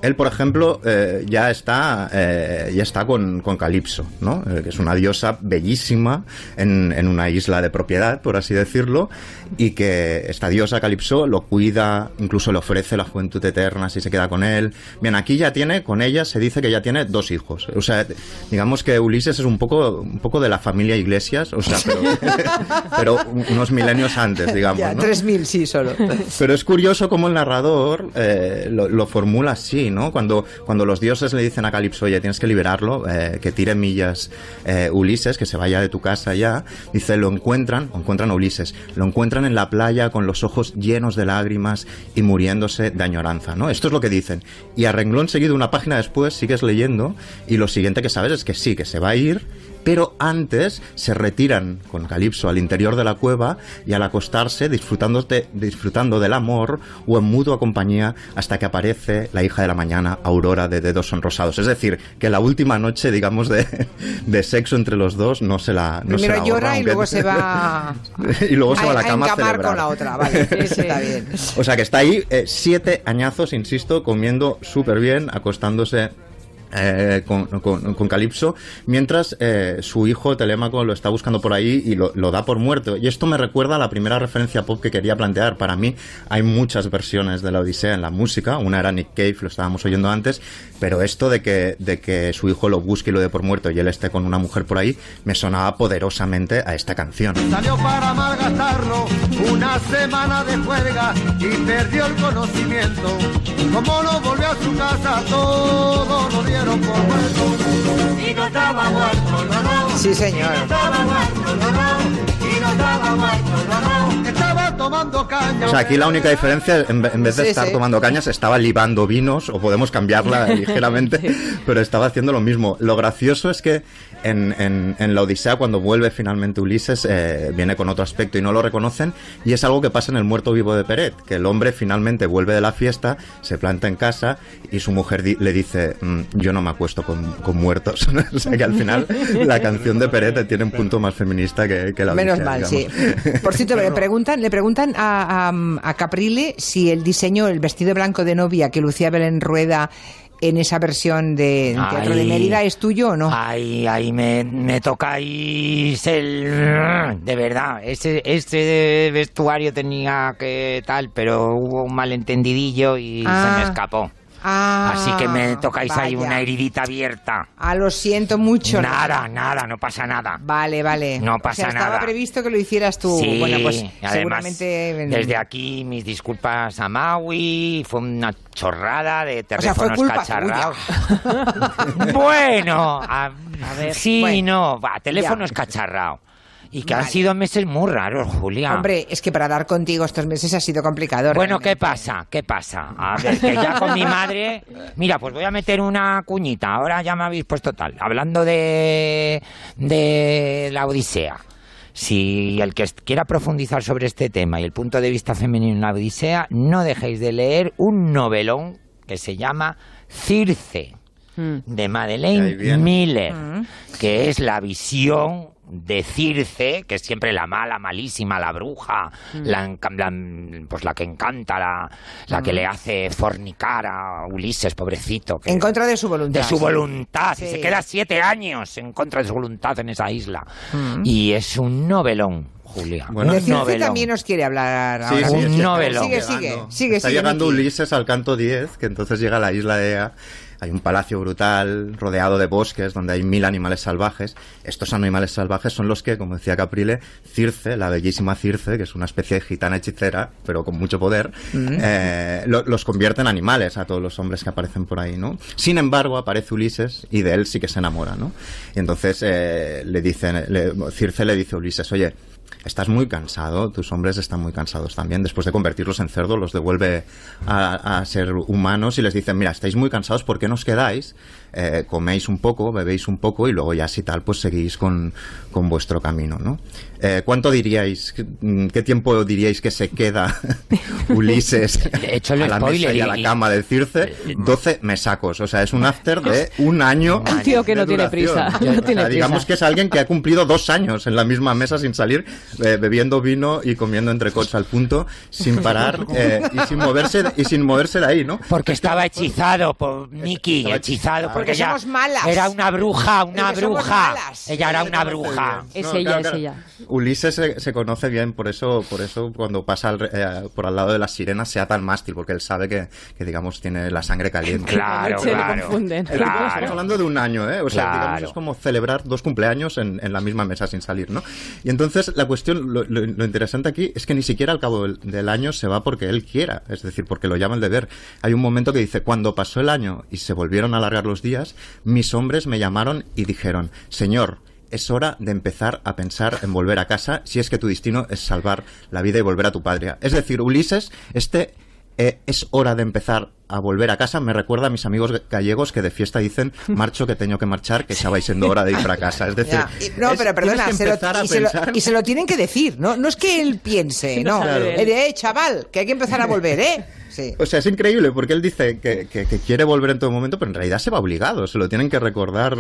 Él, por ejemplo, eh, ya está eh, ya está con, con Calipso, ¿no? Eh, que es una diosa bellísima en, en una isla de propiedad, por así decirlo, y que esta diosa Calipso lo cuida, incluso le ofrece la juventud eterna si se queda con él. Bien, aquí ya tiene, con ella se dice que ya tiene dos hijos. O sea, digamos que Ulises es un poco un poco de la familia Iglesias, o sea, pero, pero unos milenios antes, digamos, ya, ¿no? Tres mil, sí, solo. Pero es curioso cómo el narrador eh, lo, lo formula así, ¿no? Cuando, cuando los dioses le dicen a Calipso, oye, tienes que liberarlo, eh, que tire millas eh, Ulises, que se vaya de tu casa ya, dice, lo encuentran, encuentran a Ulises, lo encuentran en la playa con los ojos llenos de lágrimas y muriéndose de añoranza, ¿no? Esto es lo que dicen. Y a renglón seguido, una página después, sigues leyendo y lo siguiente que sabes es que sí, que se va a ir, pero antes se retiran con Calipso al interior de la cueva y al acostarse disfrutando de, disfrutando del amor o en mutua compañía hasta que aparece la hija de la mañana, Aurora, de dedos sonrosados. Es decir, que la última noche, digamos, de, de sexo entre los dos no se la no primero se la llora ahorra, y aunque... luego se va y luego se a, va a la cama a encamar con la otra, vale, sí, sí. Está bien. O sea que está ahí eh, siete añazos, insisto, comiendo súper bien, acostándose Eh, con, con, con Calipso, mientras eh, su hijo Telémaco lo está buscando por ahí y lo, lo da por muerto. Y esto me recuerda a la primera referencia pop que quería plantear. Para mí hay muchas versiones de la Odisea en la música, una era Nick Cave, lo estábamos oyendo antes, pero esto de que, de que su hijo lo busque y lo dé por muerto y él esté con una mujer por ahí, me sonaba poderosamente a esta canción. Salió para malgastarlo una semana de juerga y perdió el conocimiento. Como no volvió a su casa, todo lo dieron por muerto. Y no estaba muerto, no, no. Sí, señor. Y no estaba muerto, no, no. Y no estaba muerto, no, no. Estaba tomando caña. O sea, aquí la única diferencia, en vez de sí, estar sí. tomando caña, se estaba libando vinos, o podemos cambiarla ligeramente, sí. pero estaba haciendo lo mismo. Lo gracioso es que en, en, en la Odisea, cuando vuelve finalmente Ulises, eh, viene con otro aspecto y no lo reconocen, y es algo que pasa en El muerto vivo de Peret, que el hombre finalmente vuelve de la fiesta, se planta en casa y su mujer di- le dice mmm, yo no me acuesto con, con muertos. O sea que al final la canción de Peret tiene un punto más feminista que, que la menos Odisea, mal, digamos. Sí. Por cierto, le preguntan, le preguntan a, a, a Caprile si el diseño, el vestido blanco de novia que lucía Belén Rueda en esa versión de Teatro ay, de Mérida, ¿es tuyo o no? Ay, ay, me, me tocáis el... De verdad, ese, ese vestuario tenía que tal, pero hubo un malentendidillo y ah. se me escapó. Ah, así que me tocáis vaya. Ahí una heridita abierta. Ah, lo siento mucho. Nada, no. nada, no pasa nada. Vale, vale. No pasa o sea, estaba nada. Estaba previsto que lo hicieras tú. Sí, bueno, pues además, seguramente... desde aquí mis disculpas a Magüi. Fue una chorrada de terrefonos o sea, cacharrados. Bueno, a, a ver. Sí, bueno, no, va, teléfonos cacharrados. Y que vale. han sido meses muy raros, Julia. Hombre, es que para dar contigo estos meses ha sido complicado. Bueno, realmente. ¿qué pasa? ¿Qué pasa? A ver, que ya con mi madre... Mira, pues voy a meter una cuñita. Ahora ya me habéis puesto tal. Hablando de, de la Odisea. Si el que quiera profundizar sobre este tema y el punto de vista femenino en la Odisea, no dejéis de leer un novelón que se llama Circe, mm. de Madeleine Miller, mm. que es la visión... de Circe, que es siempre la mala, malísima, la bruja, mm. la, la, pues la que encanta, la, la mm. que le hace fornicar a Ulises, pobrecito. Que, en contra de su voluntad. De su sí. voluntad. Sí. Y se queda siete años en contra de su voluntad en esa isla. Mm. Y es un novelón. Julia. Bueno, de Circe también nos quiere hablar ahora. Sí, sí, un sí, novelo. Sigue, sigue, sigue. Está sigue, llegando Miqui. Ulises al canto diez, que entonces llega a la isla de Ea Hay un palacio brutal rodeado de bosques donde hay mil animales salvajes. Estos animales salvajes son los que, como decía Caprile, Circe, la bellísima Circe, que es una especie de gitana hechicera, pero con mucho poder, mm-hmm. eh, lo, los convierte en animales a todos los hombres que aparecen por ahí, ¿no? Sin embargo, aparece Ulises y de él sí que se enamora, ¿no? Y entonces eh, le dicen, le, Circe le dice a Ulises, oye, estás muy cansado, tus hombres están muy cansados también. Después de convertirlos en cerdo, los devuelve a, a ser humanos y les dicen, mira, estáis muy cansados, ¿por qué no os quedáis? Eh, coméis un poco, bebéis un poco y luego ya si tal, pues seguís con, con vuestro camino, ¿no? Eh, ¿Cuánto diríais, qué tiempo diríais que se queda Ulises He hecho el a la spoiler, mesa y a la cama de Circe? doce mesacos, o sea, es un after de un año. Un tío que no tiene prisa. No tiene o sea, digamos prisa. Que es alguien que ha cumplido dos años en la misma mesa sin salir, Eh, bebiendo vino y comiendo entrecots al punto, sin parar eh, y sin moverse y sin moverse de ahí, ¿no? Porque estaba hechizado por Miqui, hechizado porque, porque somos malas. Era una bruja, una porque bruja. Ella era una bruja. No, es ella, claro, claro. es ella. Ulises se, se conoce bien, por eso, por eso cuando pasa al, eh, por al lado de las sirenas se ata al mástil, porque él sabe que, que digamos tiene la sangre caliente. Claro, se claro. Le confunden. Claro. Estamos hablando de un año, ¿eh? O sea, claro. digamos es como celebrar dos cumpleaños en, en la misma mesa sin salir, ¿no? Y entonces la cuestión Lo, lo, lo interesante aquí es que ni siquiera al cabo del, del año se va porque él quiera, es decir, porque lo llama el deber. Hay un momento que dice, cuando pasó el año y se volvieron a alargar los días, mis hombres me llamaron y dijeron, señor, es hora de empezar a pensar en volver a casa si es que tu destino es salvar la vida y volver a tu patria. Es decir, Ulises, este... Eh, es hora de empezar a volver a casa. Me recuerda a mis amigos gallegos que de fiesta dicen, marcho, que tengo que marchar, que ya vais siendo hora de ir para casa. Es decir, ya. no, es, pero perdona, se lo, y, se lo, y se lo tienen que decir, no, no es que él piense, no, claro. eh, chaval, que hay que empezar a volver, ¿eh? Sí. O sea, es increíble porque él dice que, que, que quiere volver en todo momento, pero en realidad se va obligado, se lo tienen que recordar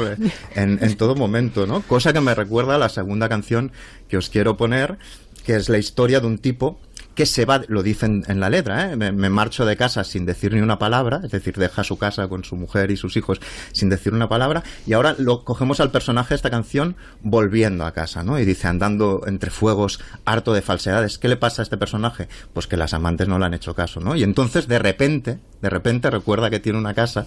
en, en todo momento, ¿no? Cosa que me recuerda a la segunda canción que os quiero poner, que es la historia de un tipo que se va, lo dicen en la letra, ¿eh? me, me marcho de casa sin decir ni una palabra, es decir, deja su casa con su mujer y sus hijos sin decir una palabra, y ahora lo cogemos al personaje de esta canción volviendo a casa, ¿no? Y dice, andando entre fuegos, harto de falsedades, ¿qué le pasa a este personaje? Pues que las amantes no le han hecho caso, ¿no? Y entonces, de repente, de repente recuerda que tiene una casa,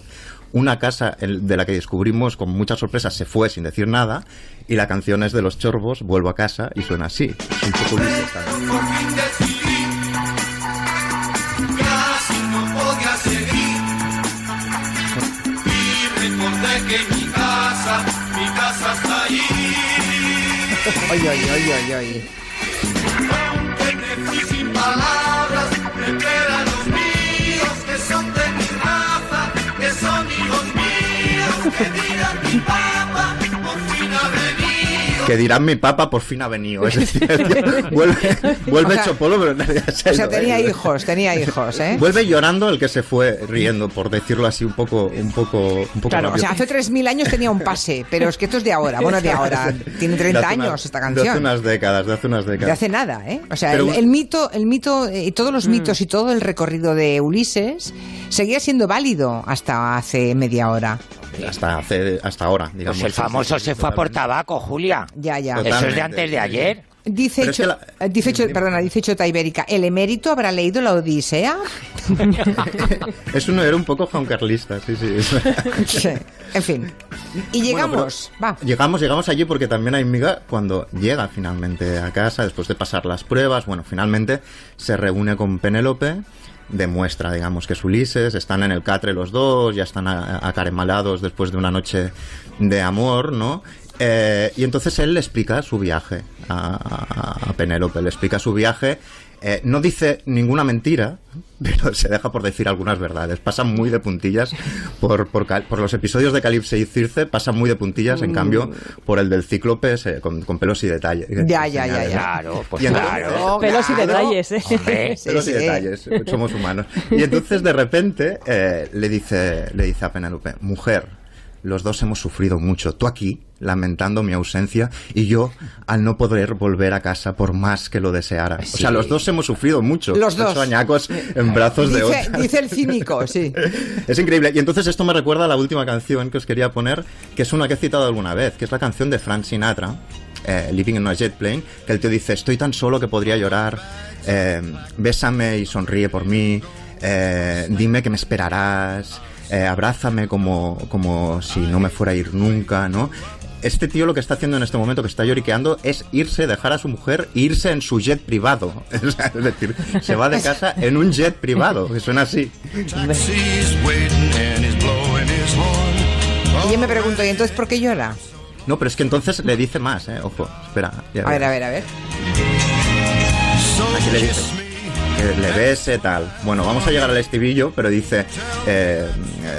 una casa de la que descubrimos con mucha sorpresa, se fue sin decir nada, y la canción es de Los Chorbos, Vuelvo a Casa, y suena así, es un poco listo. Oye, oye, oye, oye, oye. Que dirán mi papá por fin ha venido. Es decir, vuelve vuelve o sea, hecho polvo, pero en realidad se ha ido. O sea, tenía hijos, tenía hijos, ¿eh? Vuelve llorando el que se fue riendo, por decirlo así, un poco, un poco, un poco. Claro, rabioso. O sea, hace tres mil años tenía un pase, pero es que esto es de ahora, bueno, de ahora. Tiene treinta años una, esta canción. De hace unas décadas, de hace unas décadas. De hace nada, ¿eh? O sea, pero, el, el mito, el mito, y todos los mm. mitos y todo el recorrido de Ulises seguía siendo válido hasta hace media hora. Hasta hace, hasta ahora, digamos. Pues el famoso sí, sí, sí, se fue totalmente. A por tabaco, Julia. Ya, ya. Totalmente. Eso es de antes de ayer. Dice hecho, es que la... dice hecho, perdona, dice hecho Ibérica, ¿el emérito habrá leído la Odisea? Es uno, era un poco juancarlista, sí, sí. sí. En fin. Y llegamos, bueno, va. Llegamos, llegamos allí porque también hay miga cuando llega finalmente a casa, después de pasar las pruebas, bueno, finalmente se reúne con Penélope. Demuestra, digamos, que es Ulises, están en el catre los dos, ya están acaramelados después de una noche de amor, ¿no? Eh, y entonces él le explica su viaje a, a, a Penélope, le explica su viaje. Eh, no dice ninguna mentira, pero se deja por decir algunas verdades. Pasa muy de puntillas por, por, por los episodios de Calipse y Circe, pasa muy de puntillas, en cambio, por el del Cíclope eh, con, con pelos y detalles. Ya, ya, ya, ya. Claro, pues claro. Pelos y detalles, ¿eh? Hombre, sí, pelos sí. y detalles, somos humanos. Y entonces, de repente, eh, le dice, le dice a Penélope, mujer, los dos hemos sufrido mucho. Tú aquí, lamentando mi ausencia, y yo al no poder volver a casa por más que lo deseara. Sí. O sea, los dos hemos sufrido mucho. Los dos. Ocho añacos en brazos dice, de otra. Dice el cínico, sí. Es increíble. Y entonces esto me recuerda a la última canción que os quería poner, que es una que he citado alguna vez, que es la canción de Frank Sinatra, eh, Living in a Jet Plane, que el tío dice, estoy tan solo que podría llorar, eh, bésame y sonríe por mí, eh, dime que me esperarás, eh, abrázame como, como si no me fuera a ir nunca, ¿no? Este tío lo que está haciendo en este momento, que está lloriqueando, es irse, dejar a su mujer e irse en su jet privado. Es decir, se va de casa en un jet privado, que suena así. Y yo me pregunto, ¿y entonces por qué llora? No, pero es que entonces le dice más, ¿eh? Ojo, espera. Ya a ver, a ver, a ver. Aquí le dice que le bese, tal. Bueno, vamos a llegar al estribillo, pero dice, eh,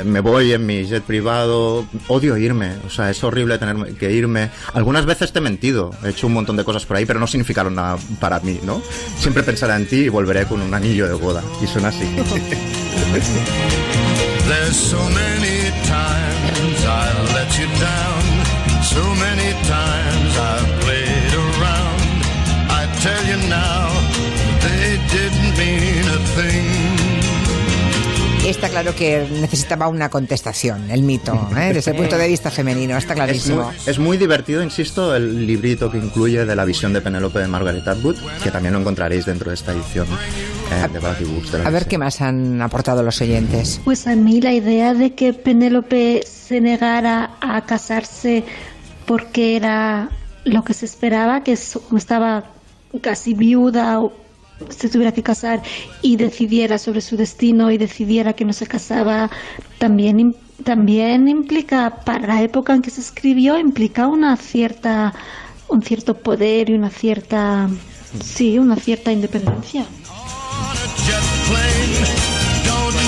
me voy en mi jet privado, odio irme, o sea, es horrible tener que irme. Algunas veces te he mentido, he hecho un montón de cosas por ahí, pero no significaron nada para mí, ¿no? Siempre pensaré en ti y volveré con un anillo de boda. Y suena así. So many times I've played around. I tell you now, they didn't mean a thing. Está claro que necesitaba una contestación, el mito, ¿eh? Desde el punto de vista femenino, está clarísimo. Es muy, es muy divertido, insisto, el librito que incluye de la visión de Penélope de Margaret Atwood, que también lo encontraréis dentro de esta edición eh, de Blackie Books. A ver qué más han aportado los oyentes. Pues a mí la idea de que Penélope se negara a casarse porque era lo que se esperaba, que estaba casi viuda o se tuviera que casar y decidiera sobre su destino y decidiera que no se casaba, también, también implica, para la época en que se escribió, implica una cierta, un cierto poder y una cierta, sí, una cierta independencia.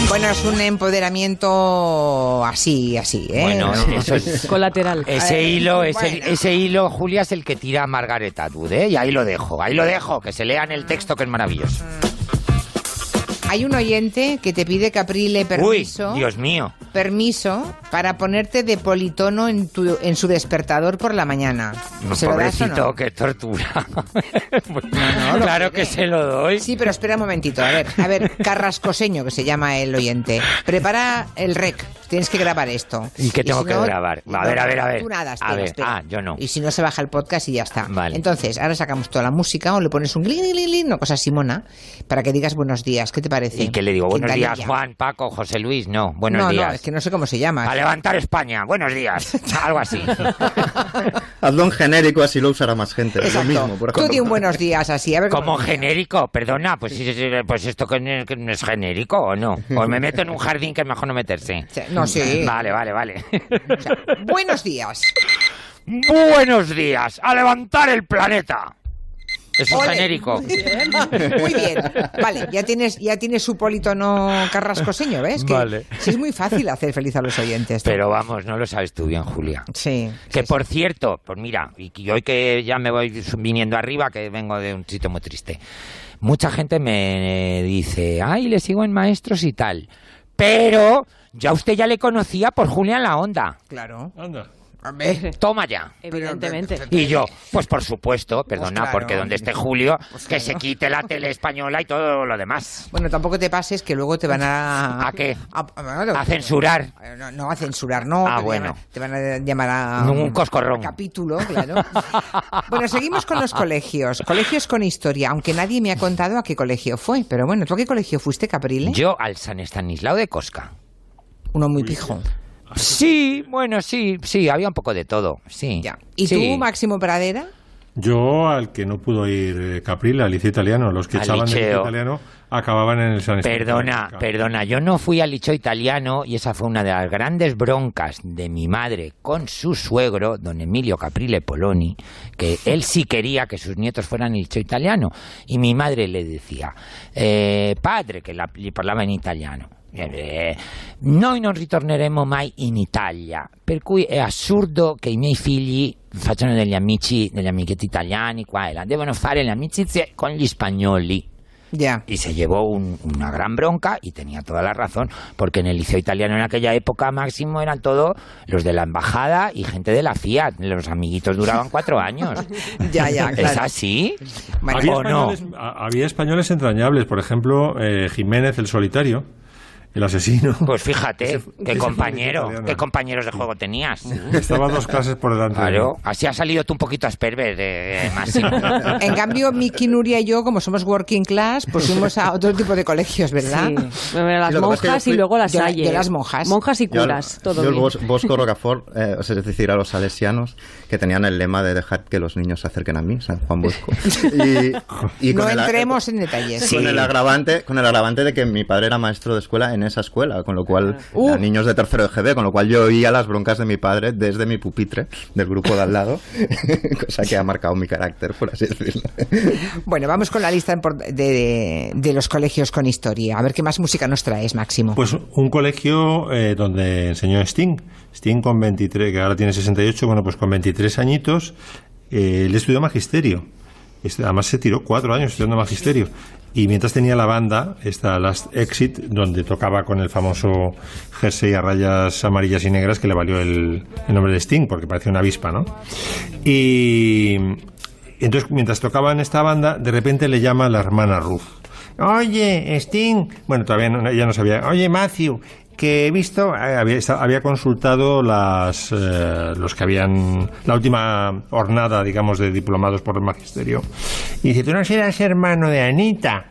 Bueno, es un empoderamiento así, así, ¿eh? Bueno, eso es colateral. Ese hilo, ese, bueno. ese hilo, Julia, es el que tira a Margaret Atwood, ¿eh? Y ahí lo dejo, ahí lo dejo, que se lean el texto, que es maravilloso. Hay un oyente que te pide, Caprile, permiso. Uy, Dios mío. Permiso para ponerte de politono en, tu, en su despertador por la mañana. ¿Se Pobrecito, lo das o no? Qué tortura. No, no, claro que se lo doy. Sí, pero espera un momentito. A ver, a ver, Carrascoseño, que se llama el oyente. Prepara el rec. Tienes que grabar esto. ¿Y qué tengo y si que no, grabar? A ver, a ver, a ver. Tú nada, espera, a ver. Espera. Ah, yo no. Y si no, se baja el podcast y ya está. Vale. Entonces, ahora sacamos toda la música o le pones un glin, glin, glin, una cosa simona, para que digas buenos días. ¿Qué te parece? Y que le digo, buenos Quintanilla. días, Juan, Paco, José Luis, no, buenos no, días. No, es que no sé cómo se llama. A levantar España, buenos días, algo así. Hazlo en genérico, así lo usará más gente. Lo mismo, por Tú di un buenos días así, a ver. ¿Cómo genérico? Perdona, pues, pues esto que no es genérico, ¿o no? O me meto en un jardín que es mejor no meterse. No, sí. Vale, vale, vale. O sea, buenos días. Buenos días, a levantar el planeta. Eso es genérico. Bien. Muy bien. Vale, ya tienes, ya tienes su politono carrascoseño, ¿ves? Que vale. Sí, es muy fácil hacer feliz a los oyentes. ¿Tú? Pero vamos, no lo sabes tú bien, Julia. Sí. Que sí, por sí. cierto, pues mira, y hoy que ya me voy viniendo arriba, que vengo de un sitio muy triste. Mucha gente me dice, ay, le sigo en Maestros y tal. Pero ya usted ya le conocía por Julia en la Onda. Claro. Anda. Toma ya. Evidentemente. Y yo, pues por supuesto, perdona, pues claro, porque donde esté Julio, pues claro, que se quite la tele española y todo lo demás. Bueno, tampoco te pases que luego te van a... ¿A qué? A, a, a censurar. No, no, a censurar no. Ah, te bueno. Te van a llamar a... Un coscorrón. A capítulo, claro. Bueno, seguimos con los colegios. Colegios con historia, aunque nadie me ha contado a qué colegio fue. Pero bueno, ¿tú a qué colegio fuiste, Caprile? Yo al San Estanislao de Cosca. Uno muy pijo. Sí, bueno, sí, sí, había un poco de todo, sí. Ya. ¿Y sí. tú, Máximo Pradera? Yo al que no pudo ir Caprile, al Liceo Italiano, los que al echaban del Liceo Italiano acababan en el San Esteban. Perdona, perdona, yo no fui al Liceo Italiano y esa fue una de las grandes broncas de mi madre con su suegro, don Emilio Caprile Poloni, que él sí quería que sus nietos fueran al Liceo Italiano y mi madre le decía, eh, padre, que la, le parlaba en italiano. Noi non ritorneremo mai in Italia, per cui è assurdo che i miei figli facciano degli amici, degli amichetti italiani qua e là, devono fare le amicizie con gli spagnoli. Yeah. Y se llevó un, una gran bronca y tenía toda la razón, porque en el Liceo Italiano en aquella época, Máximo, eran todos los de la embajada y gente de la Fiat. Los amiguitos duraban cuatro años. Ya, ya, claro. ¿Es así? Había, ¿o españoles, no? Había españoles entrañables, por ejemplo, eh, Jiménez el Solitario. El asesino. Pues fíjate, ese, qué ese compañero, qué compañeros de juego tenías. Sí. Estaba dos clases por delante. Claro, de así ha salido tú un poquito asperber, eh, Máximo. En cambio, Miqui, Nuria y yo, como somos working class, pues fuimos a otro tipo de colegios, ¿verdad? Sí. Las monjas y luego las Salle. De las monjas. Monjas y curas, yo, todo yo bien. Yo el Bosco Rocafort, eh, es decir, a los salesianos, que tenían el lema de dejar que los niños se acerquen a mí, San Juan Bosco. Y, y no entremos el, en detalles. Con, sí. el agravante, con el agravante de que mi padre era maestro de escuela en esa escuela, con lo cual uh. a niños de tercero de G B, con lo cual yo oía las broncas de mi padre desde mi pupitre del grupo de al lado, cosa que ha marcado mi carácter, por así decirlo. Bueno, vamos con la lista de, de, de los colegios con historia, a ver qué más música nos traes, Máximo. Pues un colegio eh, donde enseñó Sting, Sting con veintitrés, que ahora tiene sesenta y ocho, bueno, pues con veintitrés añitos, eh, él estudió magisterio, además se tiró cuatro años estudiando magisterio. Y mientras tenía la banda, esta Last Exit, donde tocaba con el famoso jersey a rayas amarillas y negras que le valió el, el nombre de Sting, porque parecía una avispa, ¿no? Y entonces, mientras tocaba en esta banda, de repente le llama la hermana Ruth. Oye, Sting. Bueno, todavía no, ella no sabía. Oye, Matthew, que he visto, había, había consultado las eh, los que habían la última hornada, digamos, de diplomados por el magisterio. Y dice, ¿tú no serás hermano de Anita?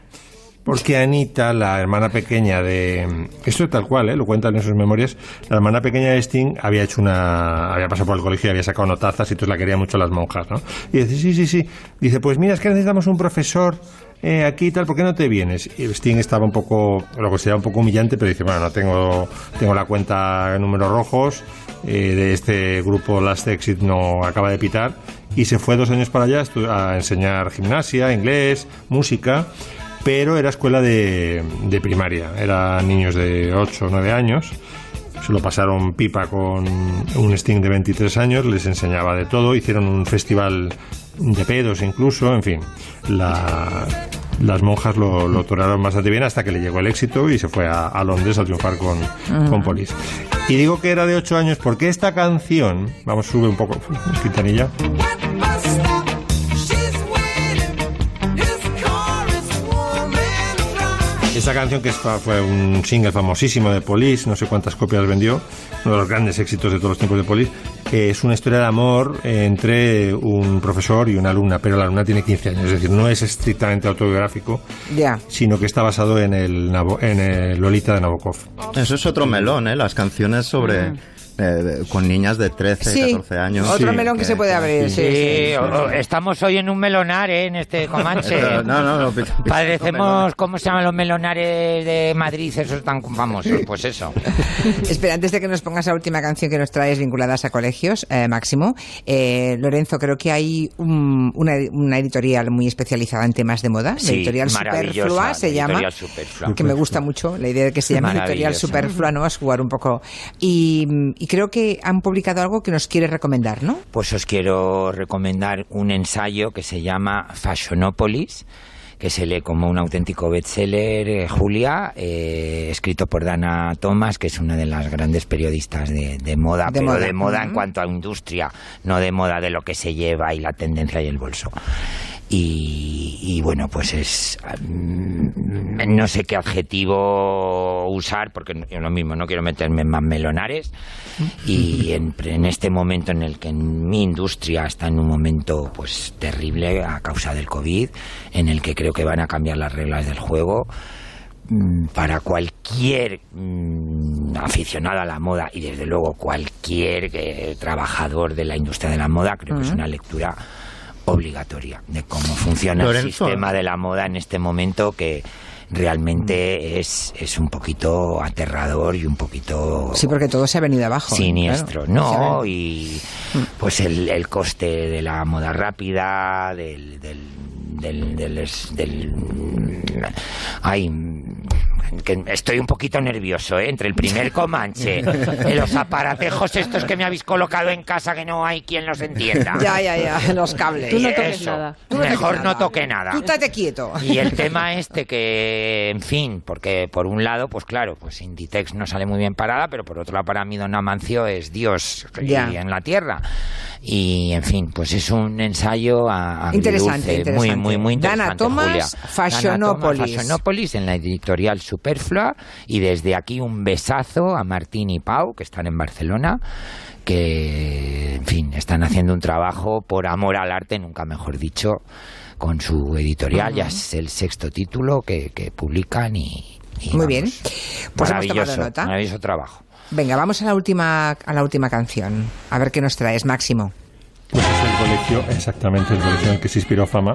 Porque Anita, la hermana pequeña de... Esto es tal cual, ¿eh? Lo cuentan en sus memorias. La hermana pequeña de Sting había hecho una... Había pasado por el colegio y había sacado notazas y entonces la querían mucho las monjas, ¿no? Y dice, sí, sí, sí. Dice, pues mira, es que necesitamos un profesor... Eh, aquí y tal, ¿por qué no te vienes? Y Sting estaba un poco, lo consideraba un poco humillante, pero dice, bueno, no tengo, tengo la cuenta en números rojos, eh, de este grupo Last Exit no acaba de pitar, y se fue dos años para allá a enseñar gimnasia, inglés, música, pero era escuela de, de primaria, eran niños de ocho o nueve años. Se lo pasaron pipa con un Sting de veintitrés años, les enseñaba de todo, hicieron un festival de pedos incluso, en fin, la, las monjas lo, lo torearon bastante bien hasta que le llegó el éxito y se fue a, a Londres a triunfar con, uh-huh. con Police. Y digo que era de ocho años porque esta canción, vamos, sube un poco, Quintanilla. Esa canción que fue un single famosísimo de Police, no sé cuántas copias vendió, uno de los grandes éxitos de todos los tiempos de Police, es una historia de amor entre un profesor y una alumna, pero la alumna tiene quince años, es decir, no es estrictamente autobiográfico, yeah. sino que está basado en el, en el Lolita de Nabokov. Eso es otro melón, ¿eh? Las canciones sobre... Mm. Eh, con niñas de trece, sí. catorce años. Otro sí, melón que, que se puede abrir. Sí, sí, sí, sí. O, estamos hoy en un melonar, ¿eh? En este Comanche. no, no, no. Pico, pico, Padecemos, ¿cómo se llaman los melonares de Madrid? Esos tan famosos. Pues eso. Espera, antes de que nos pongas la última canción que nos traes vinculadas a colegios, eh, Máximo, eh, Lorenzo, creo que hay un, una, una editorial muy especializada en temas de moda. Sí, la editorial Superflua se llama. Superflua. Que me gusta mucho la idea de que se llame editorial Superflua, ¿no? A jugar un poco. Y... Y creo que han publicado algo que nos quiere recomendar, ¿no? Pues os quiero recomendar un ensayo que se llama Fashionopolis, que se lee como un auténtico bestseller, eh, Julia, eh, escrito por Dana Thomas, que es una de las grandes periodistas de, de moda, de pero moda. de moda uh-huh. en cuanto a industria, no de moda de lo que se lleva y la tendencia y el bolso. Y, y bueno, pues es... No sé qué adjetivo usar, porque yo lo mismo, no quiero meterme en más melonares. Y en, en este momento en el que mi industria está en un momento pues terrible a causa del COVID, en el que creo que van a cambiar las reglas del juego... Para cualquier mmm, aficionado a la moda y desde luego cualquier eh, trabajador de la industria de la moda, creo uh-huh. que es una lectura... obligatoria de cómo funciona Lorenzo. El sistema de la moda en este momento que realmente es, es un poquito aterrador y un poquito... Sí, porque todo se ha venido abajo. Siniestro, claro. ¿no? Y pues el, el coste de la moda rápida, del... del, del, del, del, del ay... Que estoy un poquito nervioso, ¿eh? Entre el primer Comanche, los aparatejos estos que me habéis colocado en casa que no hay quien los entienda. Ya, ya, ya, los cables. Tú no toques Eso. nada. Tú no Mejor toques no nada. toque nada. Tú estate quieto. Y el tema este que, en fin, porque por un lado, pues claro, pues Inditex no sale muy bien parada, pero por otro lado para mí don Amancio es Dios ya. en la tierra. Y, en fin, pues es un ensayo a, a interesante, interesante. Muy, muy, muy interesante. Dana Thomas, Fashionopolis. Dana Thomas, Fashionopolis, en la editorial Super superflua. Y desde aquí un besazo a Martín y Pau, que están en Barcelona, que, en fin, están haciendo un trabajo por amor al arte, nunca mejor dicho, con su editorial. Uh-huh. Ya es el sexto título que, que publican y, y muy vamos, bien, pues maravilloso, hemos tomado nota. Maravilloso trabajo. Venga, vamos a la última a la última canción. A ver qué nos traes, Máximo. Pues es el colegio, exactamente, el colegio en el que se inspiró Fama.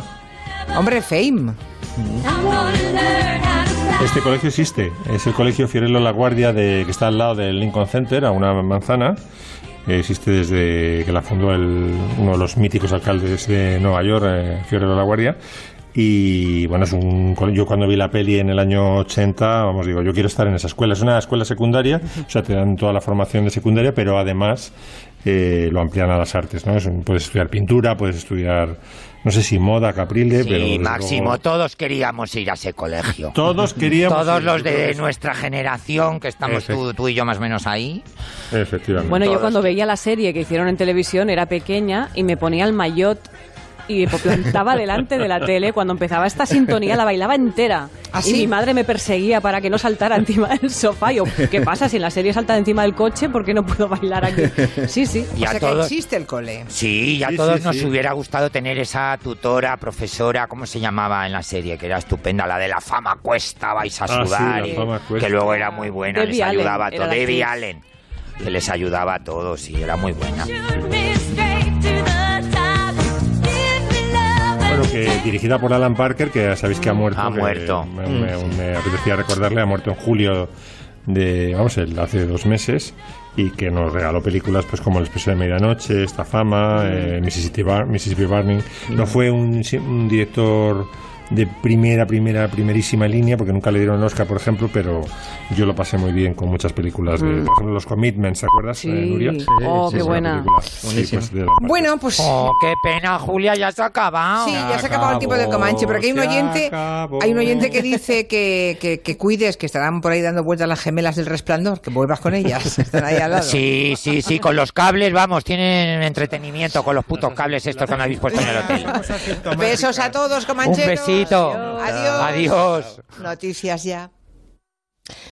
Hombre, Fame. Este colegio existe. Es el colegio Fiorello La Guardia, de, que está al lado del Lincoln Center, a una manzana. Existe desde que la fundó el, uno de los míticos alcaldes de Nueva York, eh, Fiorello La Guardia. Y bueno, es un yo cuando vi la peli en el año ochenta, vamos, digo, yo quiero estar en esa escuela. Es una escuela secundaria, o sea, te dan toda la formación de secundaria, pero además eh, lo amplían a las artes, ¿no? Es un, puedes estudiar pintura, puedes estudiar, no sé si moda, Caprile, sí, pero... Sí, Máximo, luego... todos queríamos ir a ese colegio. Todos queríamos Todos ir, los de todos. nuestra generación, que estamos tú, tú y yo más o menos ahí. Efectivamente. Bueno, todos. Yo cuando veía la serie que hicieron en televisión, era pequeña, y me ponía el maillot... y me plantaba delante de la tele. Cuando empezaba esta sintonía la bailaba entera. ¿Ah, sí? Y mi madre me perseguía para que no saltara encima del sofá. Yo, ¿qué pasa? Si en la serie salta encima del coche, ¿por qué no puedo bailar aquí? Sí, sí. Y o sea todos, que existe el cole. Sí, ya a sí, todos sí, nos sí. hubiera gustado tener esa tutora, profesora, ¿cómo se llamaba en la serie? Que era estupenda, la de la fama cuesta, vais a ah, sudar. Sí, y, que luego era muy buena, Debbie les Allen, ayudaba a todos. Debbie Allen, que les ayudaba a todos y era muy buena. Que, dirigida por Alan Parker, que ya sabéis que ha muerto. Ha muerto. Me, me, me, me apetecía recordarle, ha muerto en julio de, vamos, el, hace dos meses, y que nos regaló películas pues como El Expreso de Medianoche, Esta Fama, eh, Mississippi, Bar, Mississippi Burning. No fue un, un director de primera, primera, primerísima línea, porque nunca le dieron el Oscar, por ejemplo, pero yo lo pasé muy bien con muchas películas de, mm. por ejemplo, Los Commitments, ¿te acuerdas, sí. eh, Nuria? Sí, oh, sí, qué buena. Sí, pues, bueno, pues... Oh, qué pena, Julia, ya se ha acabado. Sí, ya se ha acabado el tipo de Comanche, pero aquí hay un oyente, hay un oyente que dice que, que, que cuides, que estarán por ahí dando vueltas las gemelas del Resplandor, que vuelvas con ellas, están ahí al lado. Sí, sí, sí, con los cables, vamos, tienen entretenimiento con los putos cables estos que no habéis puesto en el hotel. Besos a todos, Comancheros. Adiós. Adiós. Adiós. Noticias ya.